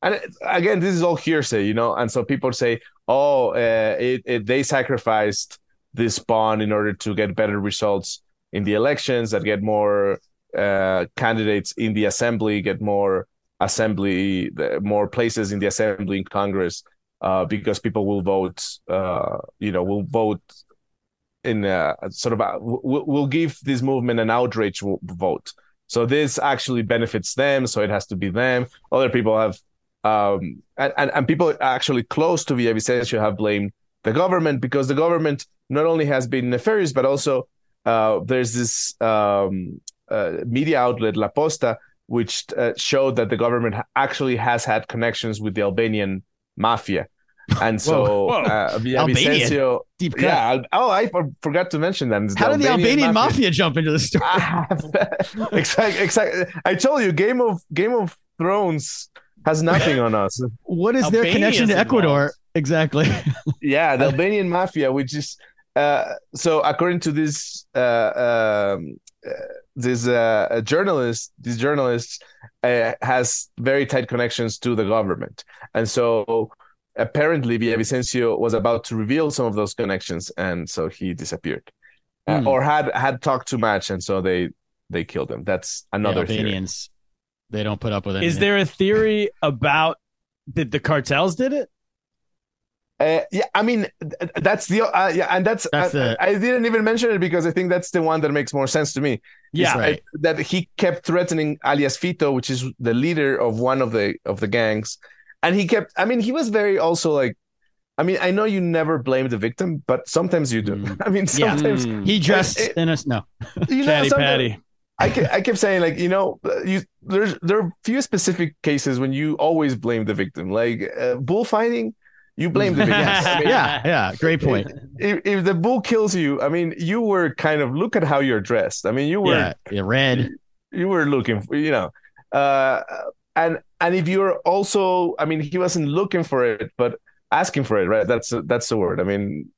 and again, this is all hearsay, you know. And so people say, oh, uh, it, it they sacrificed this pawn in order to get better results in the elections that get more. Uh, candidates in the assembly get more assembly, more places in the assembly in Congress, uh, because people will vote. Uh, you know, will vote in a, sort of a, will will give this movement an outrage vote. So this actually benefits them. So it has to be them. Other people have, um, and, and and people actually close to Villavicencio have blamed the government because the government not only has been nefarious but also uh, there's this. Um, Uh, media outlet La Posta, which uh, showed that the government ha- actually has had connections with the Albanian mafia, and so whoa, whoa. Uh, Villavicencio, deep cut. yeah. Oh, I for- forgot to mention that. It's How the did Albanian the Albanian mafia, mafia jump into the story? exactly, exactly. I told you, Game of Game of Thrones has nothing on us. What is Albania's their connection to Ecuador? Involved. Exactly. yeah, the Albanian mafia, which is uh, so according to this. Uh, um, uh, This uh, a journalist, these journalists, uh, has very tight connections to the government, and so apparently Villavicencio was about to reveal some of those connections, and so he disappeared, uh, mm. or had had talked too much, and so they they killed him. That's another yeah, Albanians, theory. They don't put up with it. Is there a theory about that the cartels did it? Uh, yeah, I mean that's the uh, yeah, and that's, that's the, I, I didn't even mention it because I think that's the one that makes more sense to me. Yeah, right. I, that he kept threatening alias Fito, which is the leader of one of the of the gangs, and he kept. I mean, he was very also like. I mean, I know you never blame the victim, but sometimes you do. Mm. I mean, sometimes yeah. he dressed it, in a no. You know, Patty, Patty. I kept, I kept saying like you know you there's there are few specific cases when you always blame the victim, like uh, bullfighting. You blame the victims. I mean, yeah, yeah, great point. If, if the bull kills you, I mean, you were kind of look at how you're dressed. I mean, you were yeah, red. You, you were looking, for, you know, uh, And and if you're also, I mean, he wasn't looking for it, but asking for it, right? That's that's the word. I mean,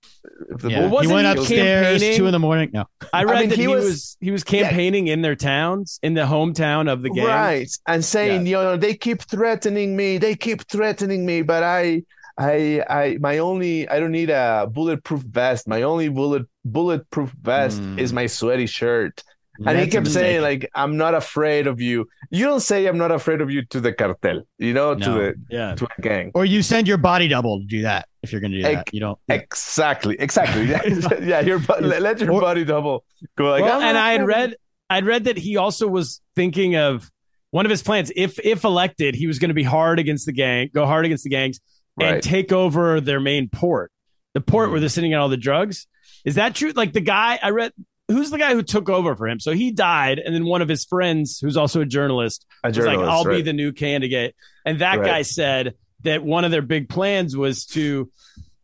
if the yeah. he went upstairs two in the morning. No, I read I mean, that he was, he was he was campaigning yeah. in their towns, in the hometown of the gang, right? And saying, yeah. you know, they keep threatening me, they keep threatening me, but I, I, I, my only, I don't need a bulletproof vest. My only bullet bulletproof vest mm. is my sweaty shirt. And That's he kept saying, like, I'm not afraid of you. You don't say I'm not afraid of you to the cartel, you know, no. to the yeah. to a gang. Or you send your body double to do that if you're going to do e- that. You don't. Yeah. Exactly. Exactly. yeah. Your, let your body double go. Like, well, and I had read I'd read that he also was thinking of one of his plans. If if elected, he was going to be hard against the gang, go hard against the gangs right. and take over their main port, the port mm. where they're sending out all the drugs. Is that true? Like the guy I read. Who's the guy who took over for him? So he died, and then one of his friends, who's also a journalist, a journalist was like, I'll right. be the new candidate. And that right. guy said that one of their big plans was to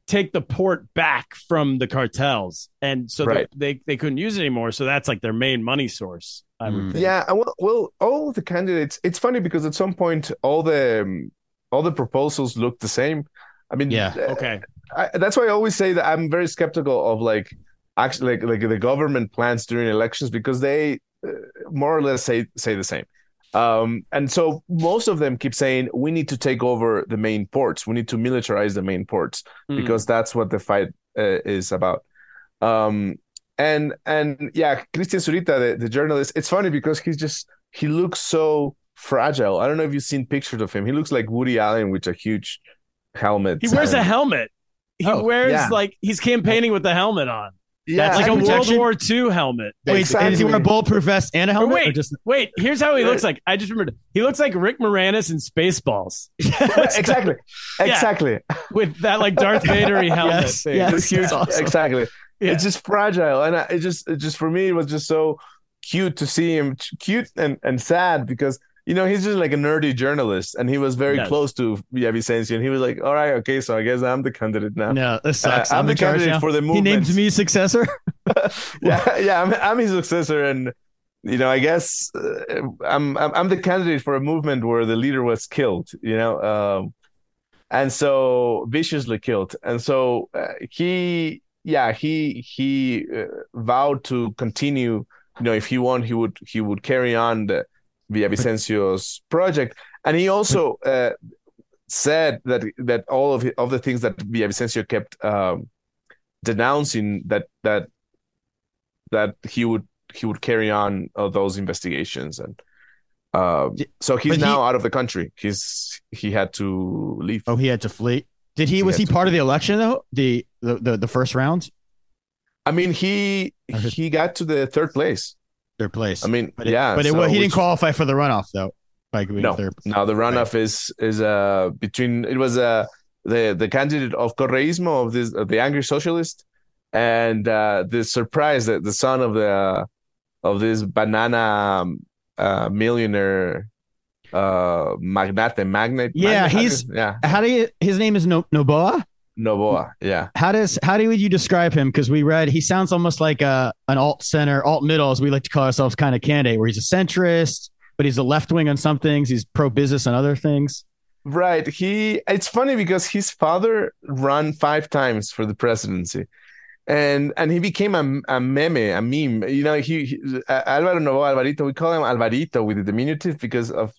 take the port back from the cartels. And so right. they, they, they couldn't use it anymore. So that's like their main money source. I would mm. think. Yeah. Well, well, all the candidates, it's funny because at some point, all the um, all the proposals look the same. I mean, yeah. Uh, okay. I, that's why I always say that I'm very skeptical of like, Actually, like, like the government plans during elections because they uh, more or less say say the same. Um, and so most of them keep saying, we need to take over the main ports. We need to militarize the main ports mm. because that's what the fight uh, is about. Um, and, and yeah, Cristian Zurita, the, the journalist, it's funny because he's just, he looks so fragile. I don't know if you've seen pictures of him. He looks like Woody Allen with a huge helmet. He wears and, a helmet. He oh, wears yeah. like, he's campaigning with the helmet on. Yeah, that's like a projection. World War Two helmet. Wait, exactly. Does he wear a bulletproof vest and a helmet? Or wait, or just... wait, here's how he looks like. I just remembered. He looks like Rick Moranis in Spaceballs. exactly. Yeah. Exactly. With that like Darth Vader-y helmet yes, thing. Yes, it's yes. Awesome. Exactly. Yeah. It's just fragile. And I, it just it just for me, it was just so cute to see him. Cute and, and sad because, you know, he's just like a nerdy journalist. And he was very yes. close to Villavicencio. And he was like, all right, okay, so I guess I'm the candidate now. No, that sucks. Uh, I'm, I'm the candidate for the movement. He named me successor? yeah, yeah, I'm, I'm his successor. And, you know, I guess uh, I'm, I'm I'm the candidate for a movement where the leader was killed, you know, um, and so viciously killed. And so uh, he, yeah, he he uh, vowed to continue, you know, if he won, he would, he would carry on the Villavicencio's project, and he also uh, said that that all of, his, of the things that Villavicencio kept um, denouncing that that that he would he would carry on uh, those investigations, and uh, so he's but now he, out of the country. He's he had to leave. Oh, he had to flee. Did he? he was he part flee. of the election though? The the the, the first round. I mean, he just... he got to the third place. Third place. I mean, but it, yeah, but it, so, well, he which, didn't qualify for the runoff though. By no, third place. No, the runoff right. is is uh between it was uh the the candidate of Correismo of this of the angry socialist and uh, the surprise that the son of the of this banana uh, millionaire uh, magnate magnate. Yeah, magnate, he's yeah. How do you? His name is no, Noboa. Noboa, yeah. How does how do you describe him? Because we read he sounds almost like a an alt center, alt middle, as we like to call ourselves, kind of candidate, where he's a centrist, but he's a left wing on some things, he's pro business on other things. Right. He. It's funny because his father ran five times for the presidency, and and he became a, a meme, a meme. You know, he, he Álvaro Noboa, Alvarito. We call him Alvarito with the diminutive because of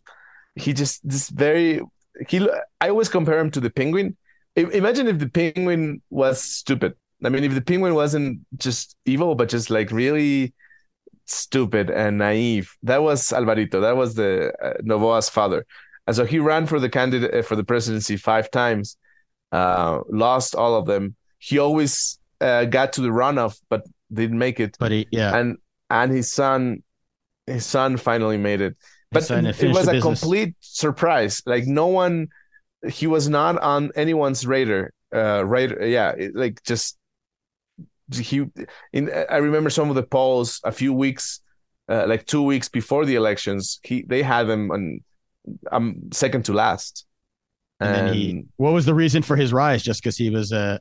he just this very. He. I always compare him to the penguin. Imagine if the penguin was stupid. I mean, if the penguin wasn't just evil, but just like really stupid and naive. That was Alvarito. That was the uh, Noboa's father. And so he ran for the candidate for the presidency five times, uh, lost all of them. He always uh, got to the runoff, but didn't make it. But he, yeah, and and his son, his son finally made it. But it was a complete surprise. Like no one. He was not on anyone's radar, uh, radar. Yeah, it, like just he. In, I remember some of the polls a few weeks, uh, like two weeks before the elections. He they had him on um, second to last. And, and then he, what was the reason for his rise? Just because he was a uh...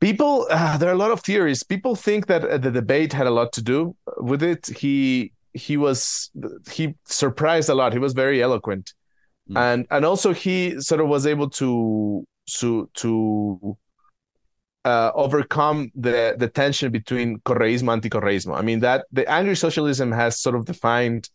people. Uh, there are a lot of theories. People think that uh, the debate had a lot to do with it. He he was he surprised a lot. He was very eloquent, mm. and and also he sort of was able to to to uh, overcome the the tension between Correismo and anti-Correismo. I mean, that the angry socialism has sort of defined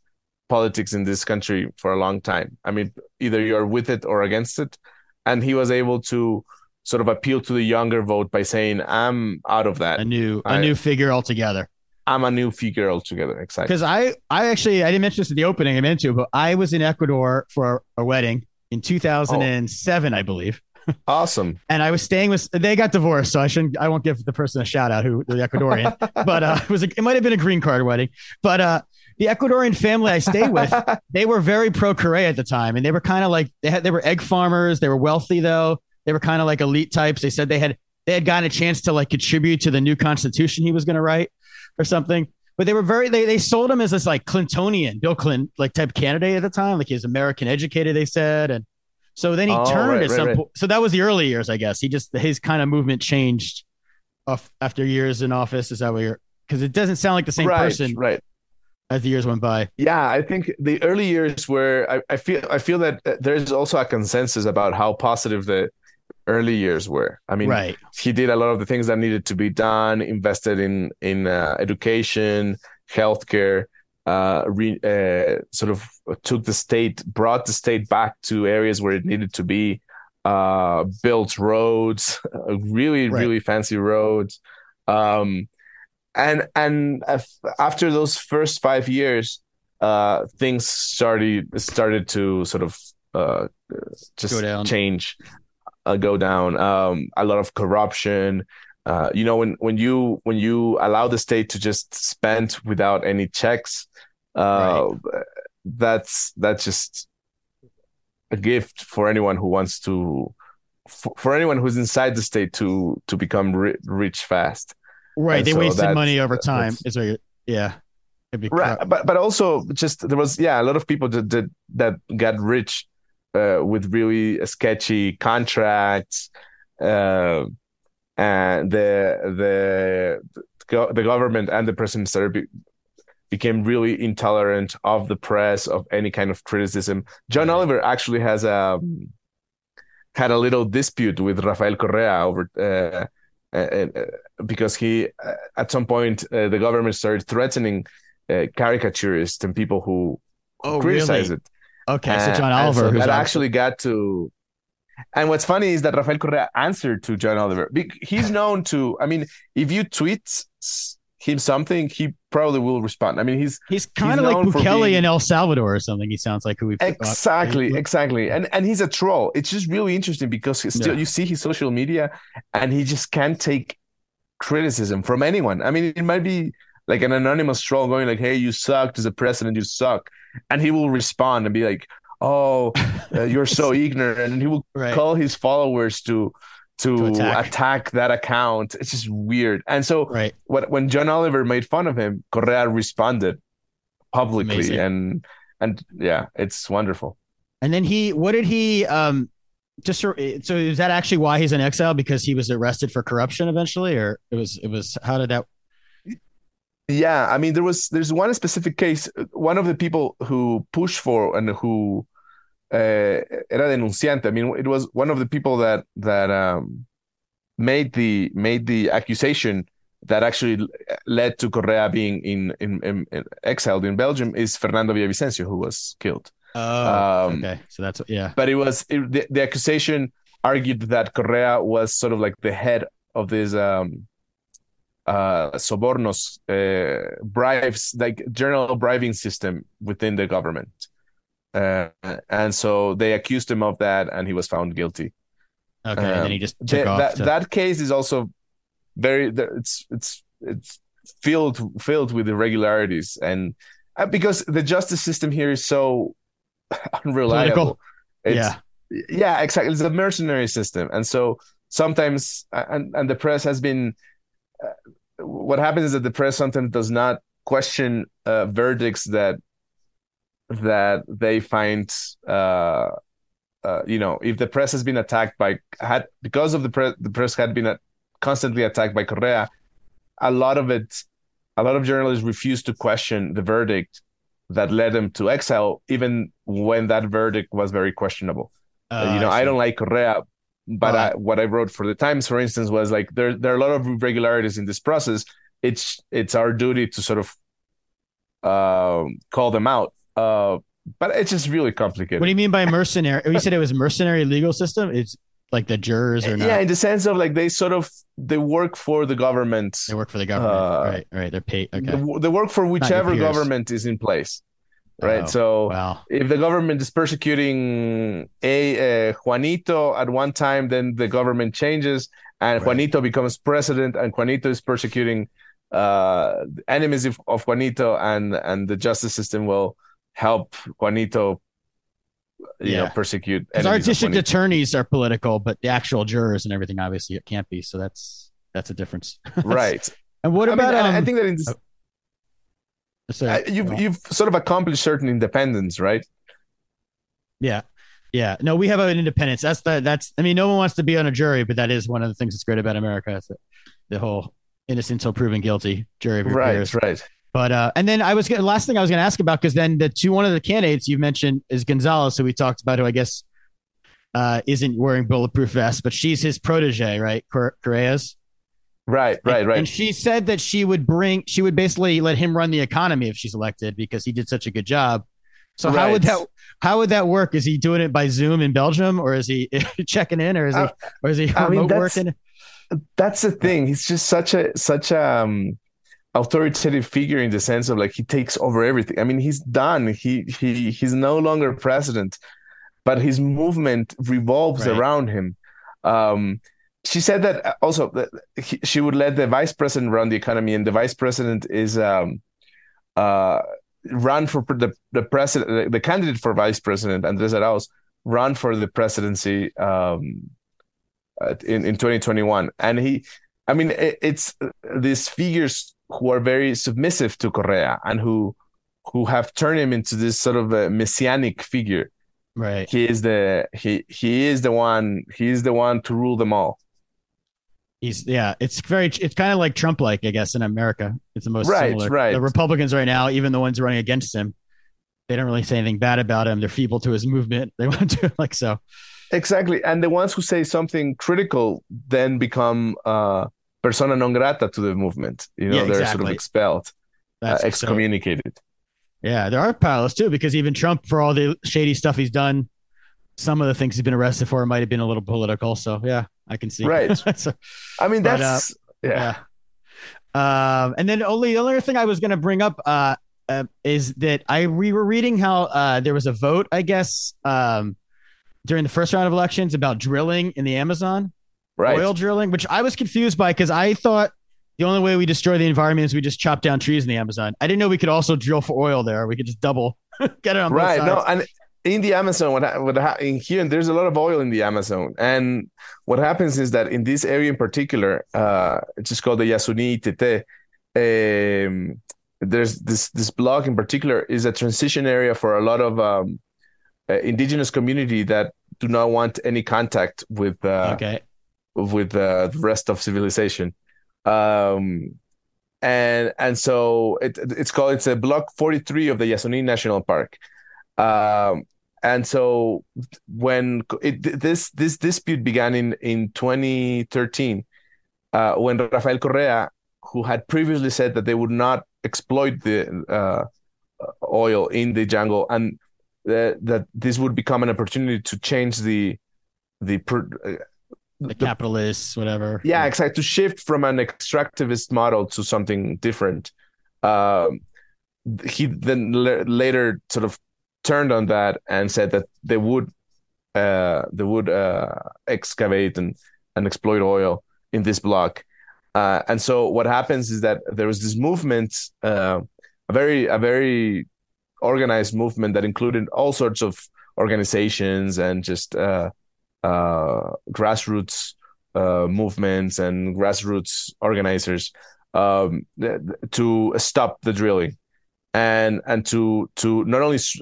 politics in this country for a long time. I mean, either you're with it or against it, and he was able to sort of appeal to the younger vote by saying, "I'm out of that." A new I, a new figure altogether. I'm a new figure altogether. Exactly. Because I, I actually, I didn't mention this in the opening I meant to, but I was in Ecuador for a wedding in two thousand seven, oh. I believe. Awesome. And I was staying with, they got divorced, so I shouldn't, I won't give the person a shout out who the Ecuadorian, but uh, it was, a, it might've been a green card wedding, but uh, the Ecuadorian family I stayed with, they were very pro Correa at the time. And they were kind of like, they had, they were egg farmers. They were wealthy though. They were kind of like elite types. They said they had, they had gotten a chance to like contribute to the new constitution he was going to write or something, but they were very, they they sold him as this like Clintonian, Bill Clinton, like type candidate at the time. Like he was American educated, they said. And so then he oh, turned right, at right, some right. point. So that was the early years, I guess. He just, his kind of movement changed off after years in office. Is that what you're, because it doesn't sound like the same right, person right. as the years went by. Yeah. I think the early years were, I, I feel, I feel that there's also a consensus about how positive the early years were. I mean, right. he did a lot of the things that needed to be done, invested in in uh, education, healthcare, uh, re, uh, sort of took the state, brought the state back to areas where it needed to be, uh, built roads, really, right. really fancy roads. Um, and and after those first five years, uh, things started, started to sort of uh, just change. Uh, go down. Um, a lot of corruption. Uh, you know, when when you when you allow the state to just spend without any checks, uh, right. that's that's just a gift for anyone who wants to, for, for anyone who's inside the state to to become ri- rich fast. Right, and they so wasted money over time. Is there, yeah, it'd be right, crap. but but also just there was yeah a lot of people that that, that got rich. Uh, with really sketchy contracts, uh, and the the the government and the president started be, became really intolerant of the press, of any kind of criticism. John yeah. Oliver actually has a had a little dispute with Rafael Correa over uh, uh, uh, because he uh, at some point uh, the government started threatening uh, caricaturists and people who oh, criticize really? it. Okay, and, so John Oliver, so who's that actually got to, and what's funny is that Rafael Correa answered to John Oliver. He's known to, I mean, if you tweet him something, he probably will respond. I mean, he's he's kind of like Bukele being... in El Salvador or something. He sounds like who we exactly, about. exactly, and and he's a troll. It's just really interesting because still yeah. you see his social media, and he just can't take criticism from anyone. I mean, it might be like an anonymous troll going like, "Hey, you suck," to the president, "You suck." And he will respond and be like, "Oh, uh, you're so ignorant." And he will right. call his followers to to, to attack. attack that account. It's just weird. And so right. what, when John Oliver made fun of him, Correa responded publicly. Amazing. And and yeah, it's wonderful. And then he, what did he, um, just, so is that actually why he's in exile? Because he was arrested for corruption eventually? Or it was, it was, how did that? Yeah, I mean, there was there's one specific case. One of the people who pushed for and who uh, era denunciante. I mean, it was one of the people that that um, made the made the accusation that actually led to Correa being in in, in, in exiled in Belgium is Fernando Villavicencio, who was killed. Oh, um, okay, so that's yeah. But it was it, the, the accusation argued that Correa was sort of like the head of this. Um, Uh, sobornos, uh, bribes, like general bribing system within the government, uh, and so they accused him of that, and he was found guilty. Okay, um, and then he just took they, off that, to... that case is also very it's it's it's filled filled with irregularities, and uh, because the justice system here is so unreliable. It's, yeah, yeah, exactly. It's a mercenary system, and so sometimes, and and the press has been. What happens is that the press sometimes does not question uh, verdicts that that they find. Uh, uh, you know, if the press has been attacked by had because of the press, the press had been uh, constantly attacked by Correa. A lot of it, a lot of journalists refuse to question the verdict that led him to exile, even when that verdict was very questionable. Uh, you know, I, I don't like Correa, but uh, I, what I wrote for the Times, for instance, was like, there there are a lot of irregularities in this process. It's it's our duty to sort of uh, call them out. Uh, but it's just really complicated. What do you mean by mercenary? You said it was mercenary legal system? It's like the jurors or not? Yeah, in the sense of like they sort of, they work for the government. They work for the government, uh, right, right. They're paid, okay. They, they work for whichever government is in place, right? Oh, so wow. If the government is persecuting a uh, Juanito at one time, then the government changes and right. Juanito becomes president and Juanito is persecuting uh, enemies of, of Juanito and, and the justice system will help Juanito you yeah. know, persecute. Because our district attorneys are political, but the actual jurors and everything, obviously, it can't be. So that's that's a difference, right? And what I about? Mean, um, I think that in this, oh, I, you've oh. you've sort of accomplished certain independence, right? Yeah, yeah. No, we have an independence. That's the that's. I mean, no one wants to be on a jury, but that is one of the things that's great about America. That the whole innocent until proven guilty jury of your right, peers. Right. But uh, and then I was gonna, last thing I was going to ask about, because then the two one of the candidates you mentioned is Gonzalez, who we talked about, who I guess uh, isn't wearing bulletproof vests, but she's his protege, right? Correa's. Right, right, right. And she said that she would bring, she would basically let him run the economy if she's elected because he did such a good job. So right. how would that how would that work? Is he doing it by Zoom in Belgium, or is he checking in, or is he or is he remote I mean, that's, working? That's the thing. He's just such a such a. Um... authoritative figure in the sense of like he takes over everything. I mean, he's done. He he he's no longer president, but his movement revolves right. around him. Um, she said that also that he, she would let the vice president run the economy, and the vice president is um, uh, run for the the president, the, the candidate for vice president, Andrés Arauz, run for the presidency um, in in twenty twenty-one, and he. I mean, it, it's these figures who are very submissive to Correa and who who have turned him into this sort of a messianic figure. Right. He is the he he is the one he is the one to rule them all. He's yeah. It's very it's kind of like Trump, like I guess in America, it's the most right, similar. Right. The Republicans right now, even the ones running against him, they don't really say anything bad about him. They're feeble to his movement. They want to like so. Exactly, and the ones who say something critical then become uh, persona non grata to the movement. You know, yeah, they're exactly. sort of expelled, uh, excommunicated. So. Yeah, there are parallels too, because even Trump, for all the shady stuff he's done, some of the things he's been arrested for might have been a little political. So yeah, I can see. Right. so, I mean, that's but, uh, yeah. yeah. Um, and then only the other thing I was going to bring up uh, uh, is that I we were reading how uh, there was a vote, I guess. Um, during the first round of elections about drilling in the Amazon, right. oil drilling, which I was confused by because I thought the only way we destroy the environment is we just chop down trees in the Amazon. I didn't know we could also drill for oil there. We could just double get it on right. both sides. No, and in the Amazon, what, what in here, there's a lot of oil in the Amazon. And what happens is that in this area in particular, uh, it's just called the Yasuní Tete. Um, there's this, this block in particular is a transition area for a lot of, um, Uh, indigenous community that do not want any contact with uh, okay. with uh, the rest of civilization, um, and and so it, it's called it's a block forty-three of the Yasuní National Park, um, and so when it, this this dispute began in in twenty thirteen, uh, when Rafael Correa, who had previously said that they would not exploit the uh, oil in the jungle and That, that this would become an opportunity to change the the the, the capitalists, whatever. Yeah, yeah, exactly. To shift from an extractivist model to something different. Um, he then le- later sort of turned on that and said that they would uh, they would uh, excavate and, and exploit oil in this block. Uh, and so what happens is that there was this movement, uh, a very a very organized movement that included all sorts of organizations and just uh, uh, grassroots uh, movements and grassroots organizers um, th- to stop the drilling and and to to not only s-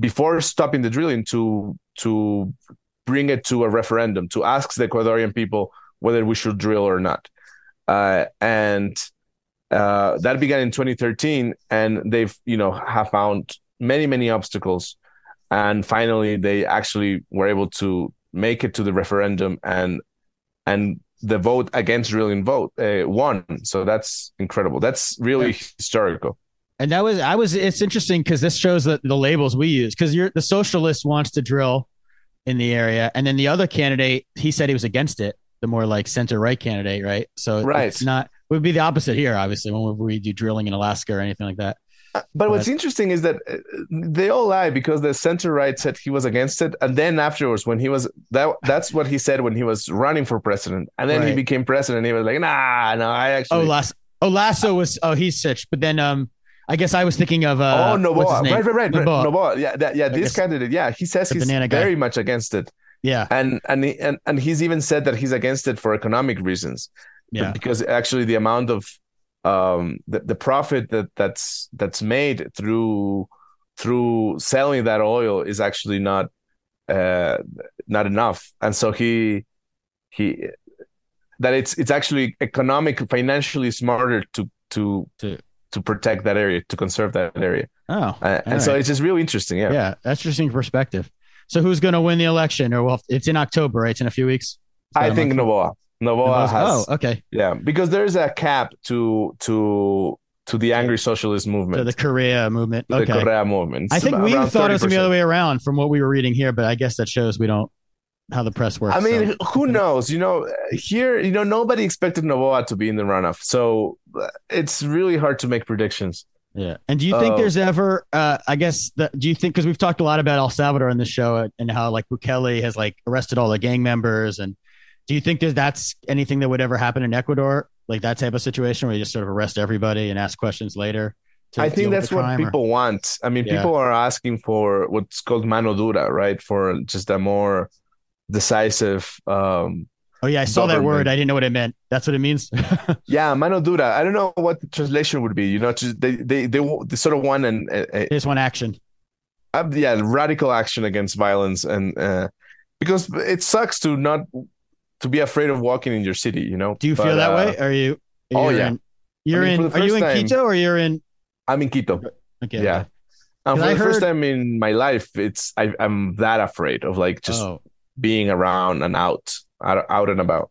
before stopping the drilling to to bring it to a referendum to ask the Ecuadorian people whether we should drill or not, uh, and Uh, that began in twenty thirteen, and they've, you know, have found many, many obstacles. And finally, they actually were able to make it to the referendum, and and the vote against drilling vote uh, won. So that's incredible. That's really yeah. historical. And that was, I was, it's interesting because this shows that the labels we use, because you're the socialist wants to drill in the area. And then the other candidate, he said he was against it, the more like center right candidate. Right. So right. it's not, it would be the opposite here, obviously, when we do drilling in Alaska or anything like that. But, but what's interesting is that they all lie, because the center right said he was against it, and then afterwards, when he was that that's what he said when he was running for president, and then right. he became president. He was like, "Nah, no, I actually." Oh, Lasso, oh, Lasso was oh he's such. But then um, I guess I was thinking of uh, oh Noboa, right, right, right, Noboa, Noboa. yeah, that, yeah, I this candidate, yeah, he says he's very much against it, yeah, and and he, and and he's even said that he's against it for economic reasons, yeah, because actually the amount of um the, the profit that that's that's made through through selling that oil is actually not uh not enough, and so he he that it's it's actually economic financially smarter to to to, to protect that area, to conserve that area. Oh uh, and right. So it's just really interesting. Yeah yeah that's interesting perspective. So who's going to win the election? Or well, it's in October, right? It's in a few weeks. I I'm think Noboa Noboa has, oh, okay, yeah, because there is a cap to to to the angry socialist movement, to the Correa movement, to okay. the Correa movement. It's I think we thought it was the other way around from what we were reading here, but I guess that shows we don't how the press works. I mean, so. who knows? You know, here, you know, nobody expected Noboa to be in the runoff, so it's really hard to make predictions. Yeah, and do you think uh, there's ever? Uh, I guess the, do you think because we've talked a lot about El Salvador on the show and how like Bukele has like arrested all the gang members and. Do you think that that's anything that would ever happen in Ecuador, like that type of situation where you just sort of arrest everybody and ask questions later? I think that's what people want. I mean, yeah. people are asking for what's called mano dura, right? For just a more decisive. Um, oh, yeah. I saw government. That word. I didn't know what it meant. That's what it means. Yeah. Mano dura. I don't know what the translation would be. You know, just they, they, they, they sort of want an. Uh, There's one action. Uh, yeah. Radical action against violence. And uh, because it sucks to not. To be afraid of walking in your city, you know. Do you but, feel that uh, way? Are you? Are oh you yeah. In, you're I mean, in. Are you in time, Quito or you're in? I'm in Quito. Okay. Yeah. And for I the heard... first time in my life, it's I, I'm that afraid of like just oh. being around and out, out, out and about.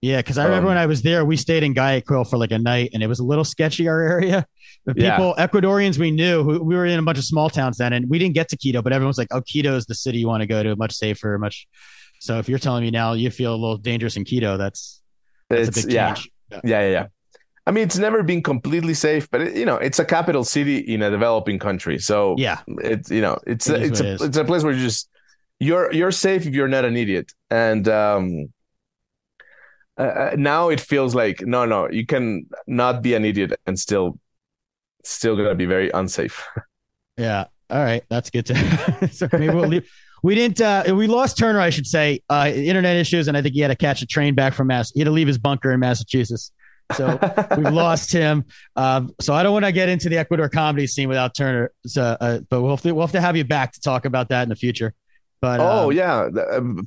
Yeah, because I remember um, when I was there, we stayed in Guayaquil for like a night, and it was a little sketchy our area. The people, yeah. Ecuadorians we knew, who we were in a bunch of small towns then, and we didn't get to Quito, but everyone's like, "Oh, Quito is the city you want to go to, much safer, much." So if you're telling me now you feel a little dangerous in Quito, that's, that's it's, a big change. Yeah. Yeah. yeah, yeah, yeah. I mean, it's never been completely safe, but it, you know, it's a capital city in a developing country, so yeah, it's you know, it's it a, it's a, it it's a place where you just you're you're safe if you're not an idiot. And um, uh, now it feels like no, no, you can not be an idiot and still still gonna be very unsafe. Yeah. All right, that's good to. So maybe we'll leave. We didn't. Uh, we lost Turner, I should say, uh, internet issues, and I think he had to catch a train back from Mass. He had to leave his bunker in Massachusetts, so we've lost him. Um, so I don't want to get into the Ecuador comedy scene without Turner. So, uh, but we'll have to, we'll have to have you back to talk about that in the future. But oh um, yeah,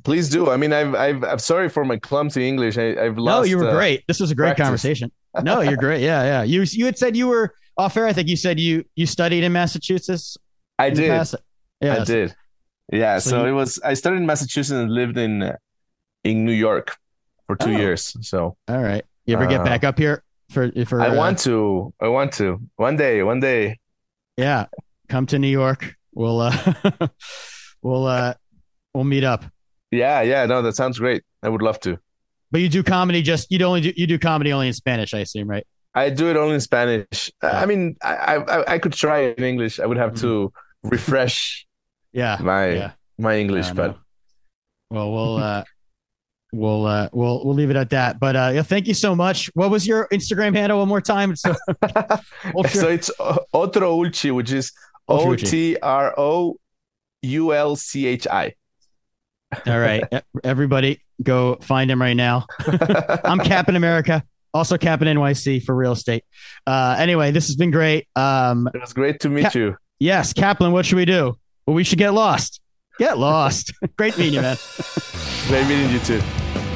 please do. I mean, I've, I've, I'm sorry for my clumsy English. I, I've lost. No, you were uh, great. This was a great practice. Conversation. No, you're great. Yeah, yeah. You, you had said you were off air. I think you said you, you studied in Massachusetts. I did. Yeah, I did. Yeah, so, so it was. I started in Massachusetts and lived in uh, in New York for two oh. years. So all right, you ever uh, get back up here for? for I uh, want to. I want to. One day. One day. Yeah, come to New York. We'll uh, we'll uh, we'll meet up. Yeah, yeah. No, that sounds great. I would love to. But you do comedy. Just you only do you do comedy only in Spanish, I assume, right? I do it only in Spanish. Yeah. I mean, I, I I could try it in English. I would have mm-hmm. to refresh. Yeah, my yeah. my English, but know. well, we'll uh, we'll uh, we'll we'll leave it at that. But uh, yeah, thank you so much. What was your Instagram handle one more time? So, so it's Otro Ulchi, which is O T R O U L C H I. All right, everybody, go find him right now. I'm Captain America, also Captain N Y C for real estate. Uh, anyway, this has been great. Um, it was great to meet Cap- you. Yes, Kaplan. What should we do? Well, we should get lost. Get lost. Great meeting you, man. Great meeting you too.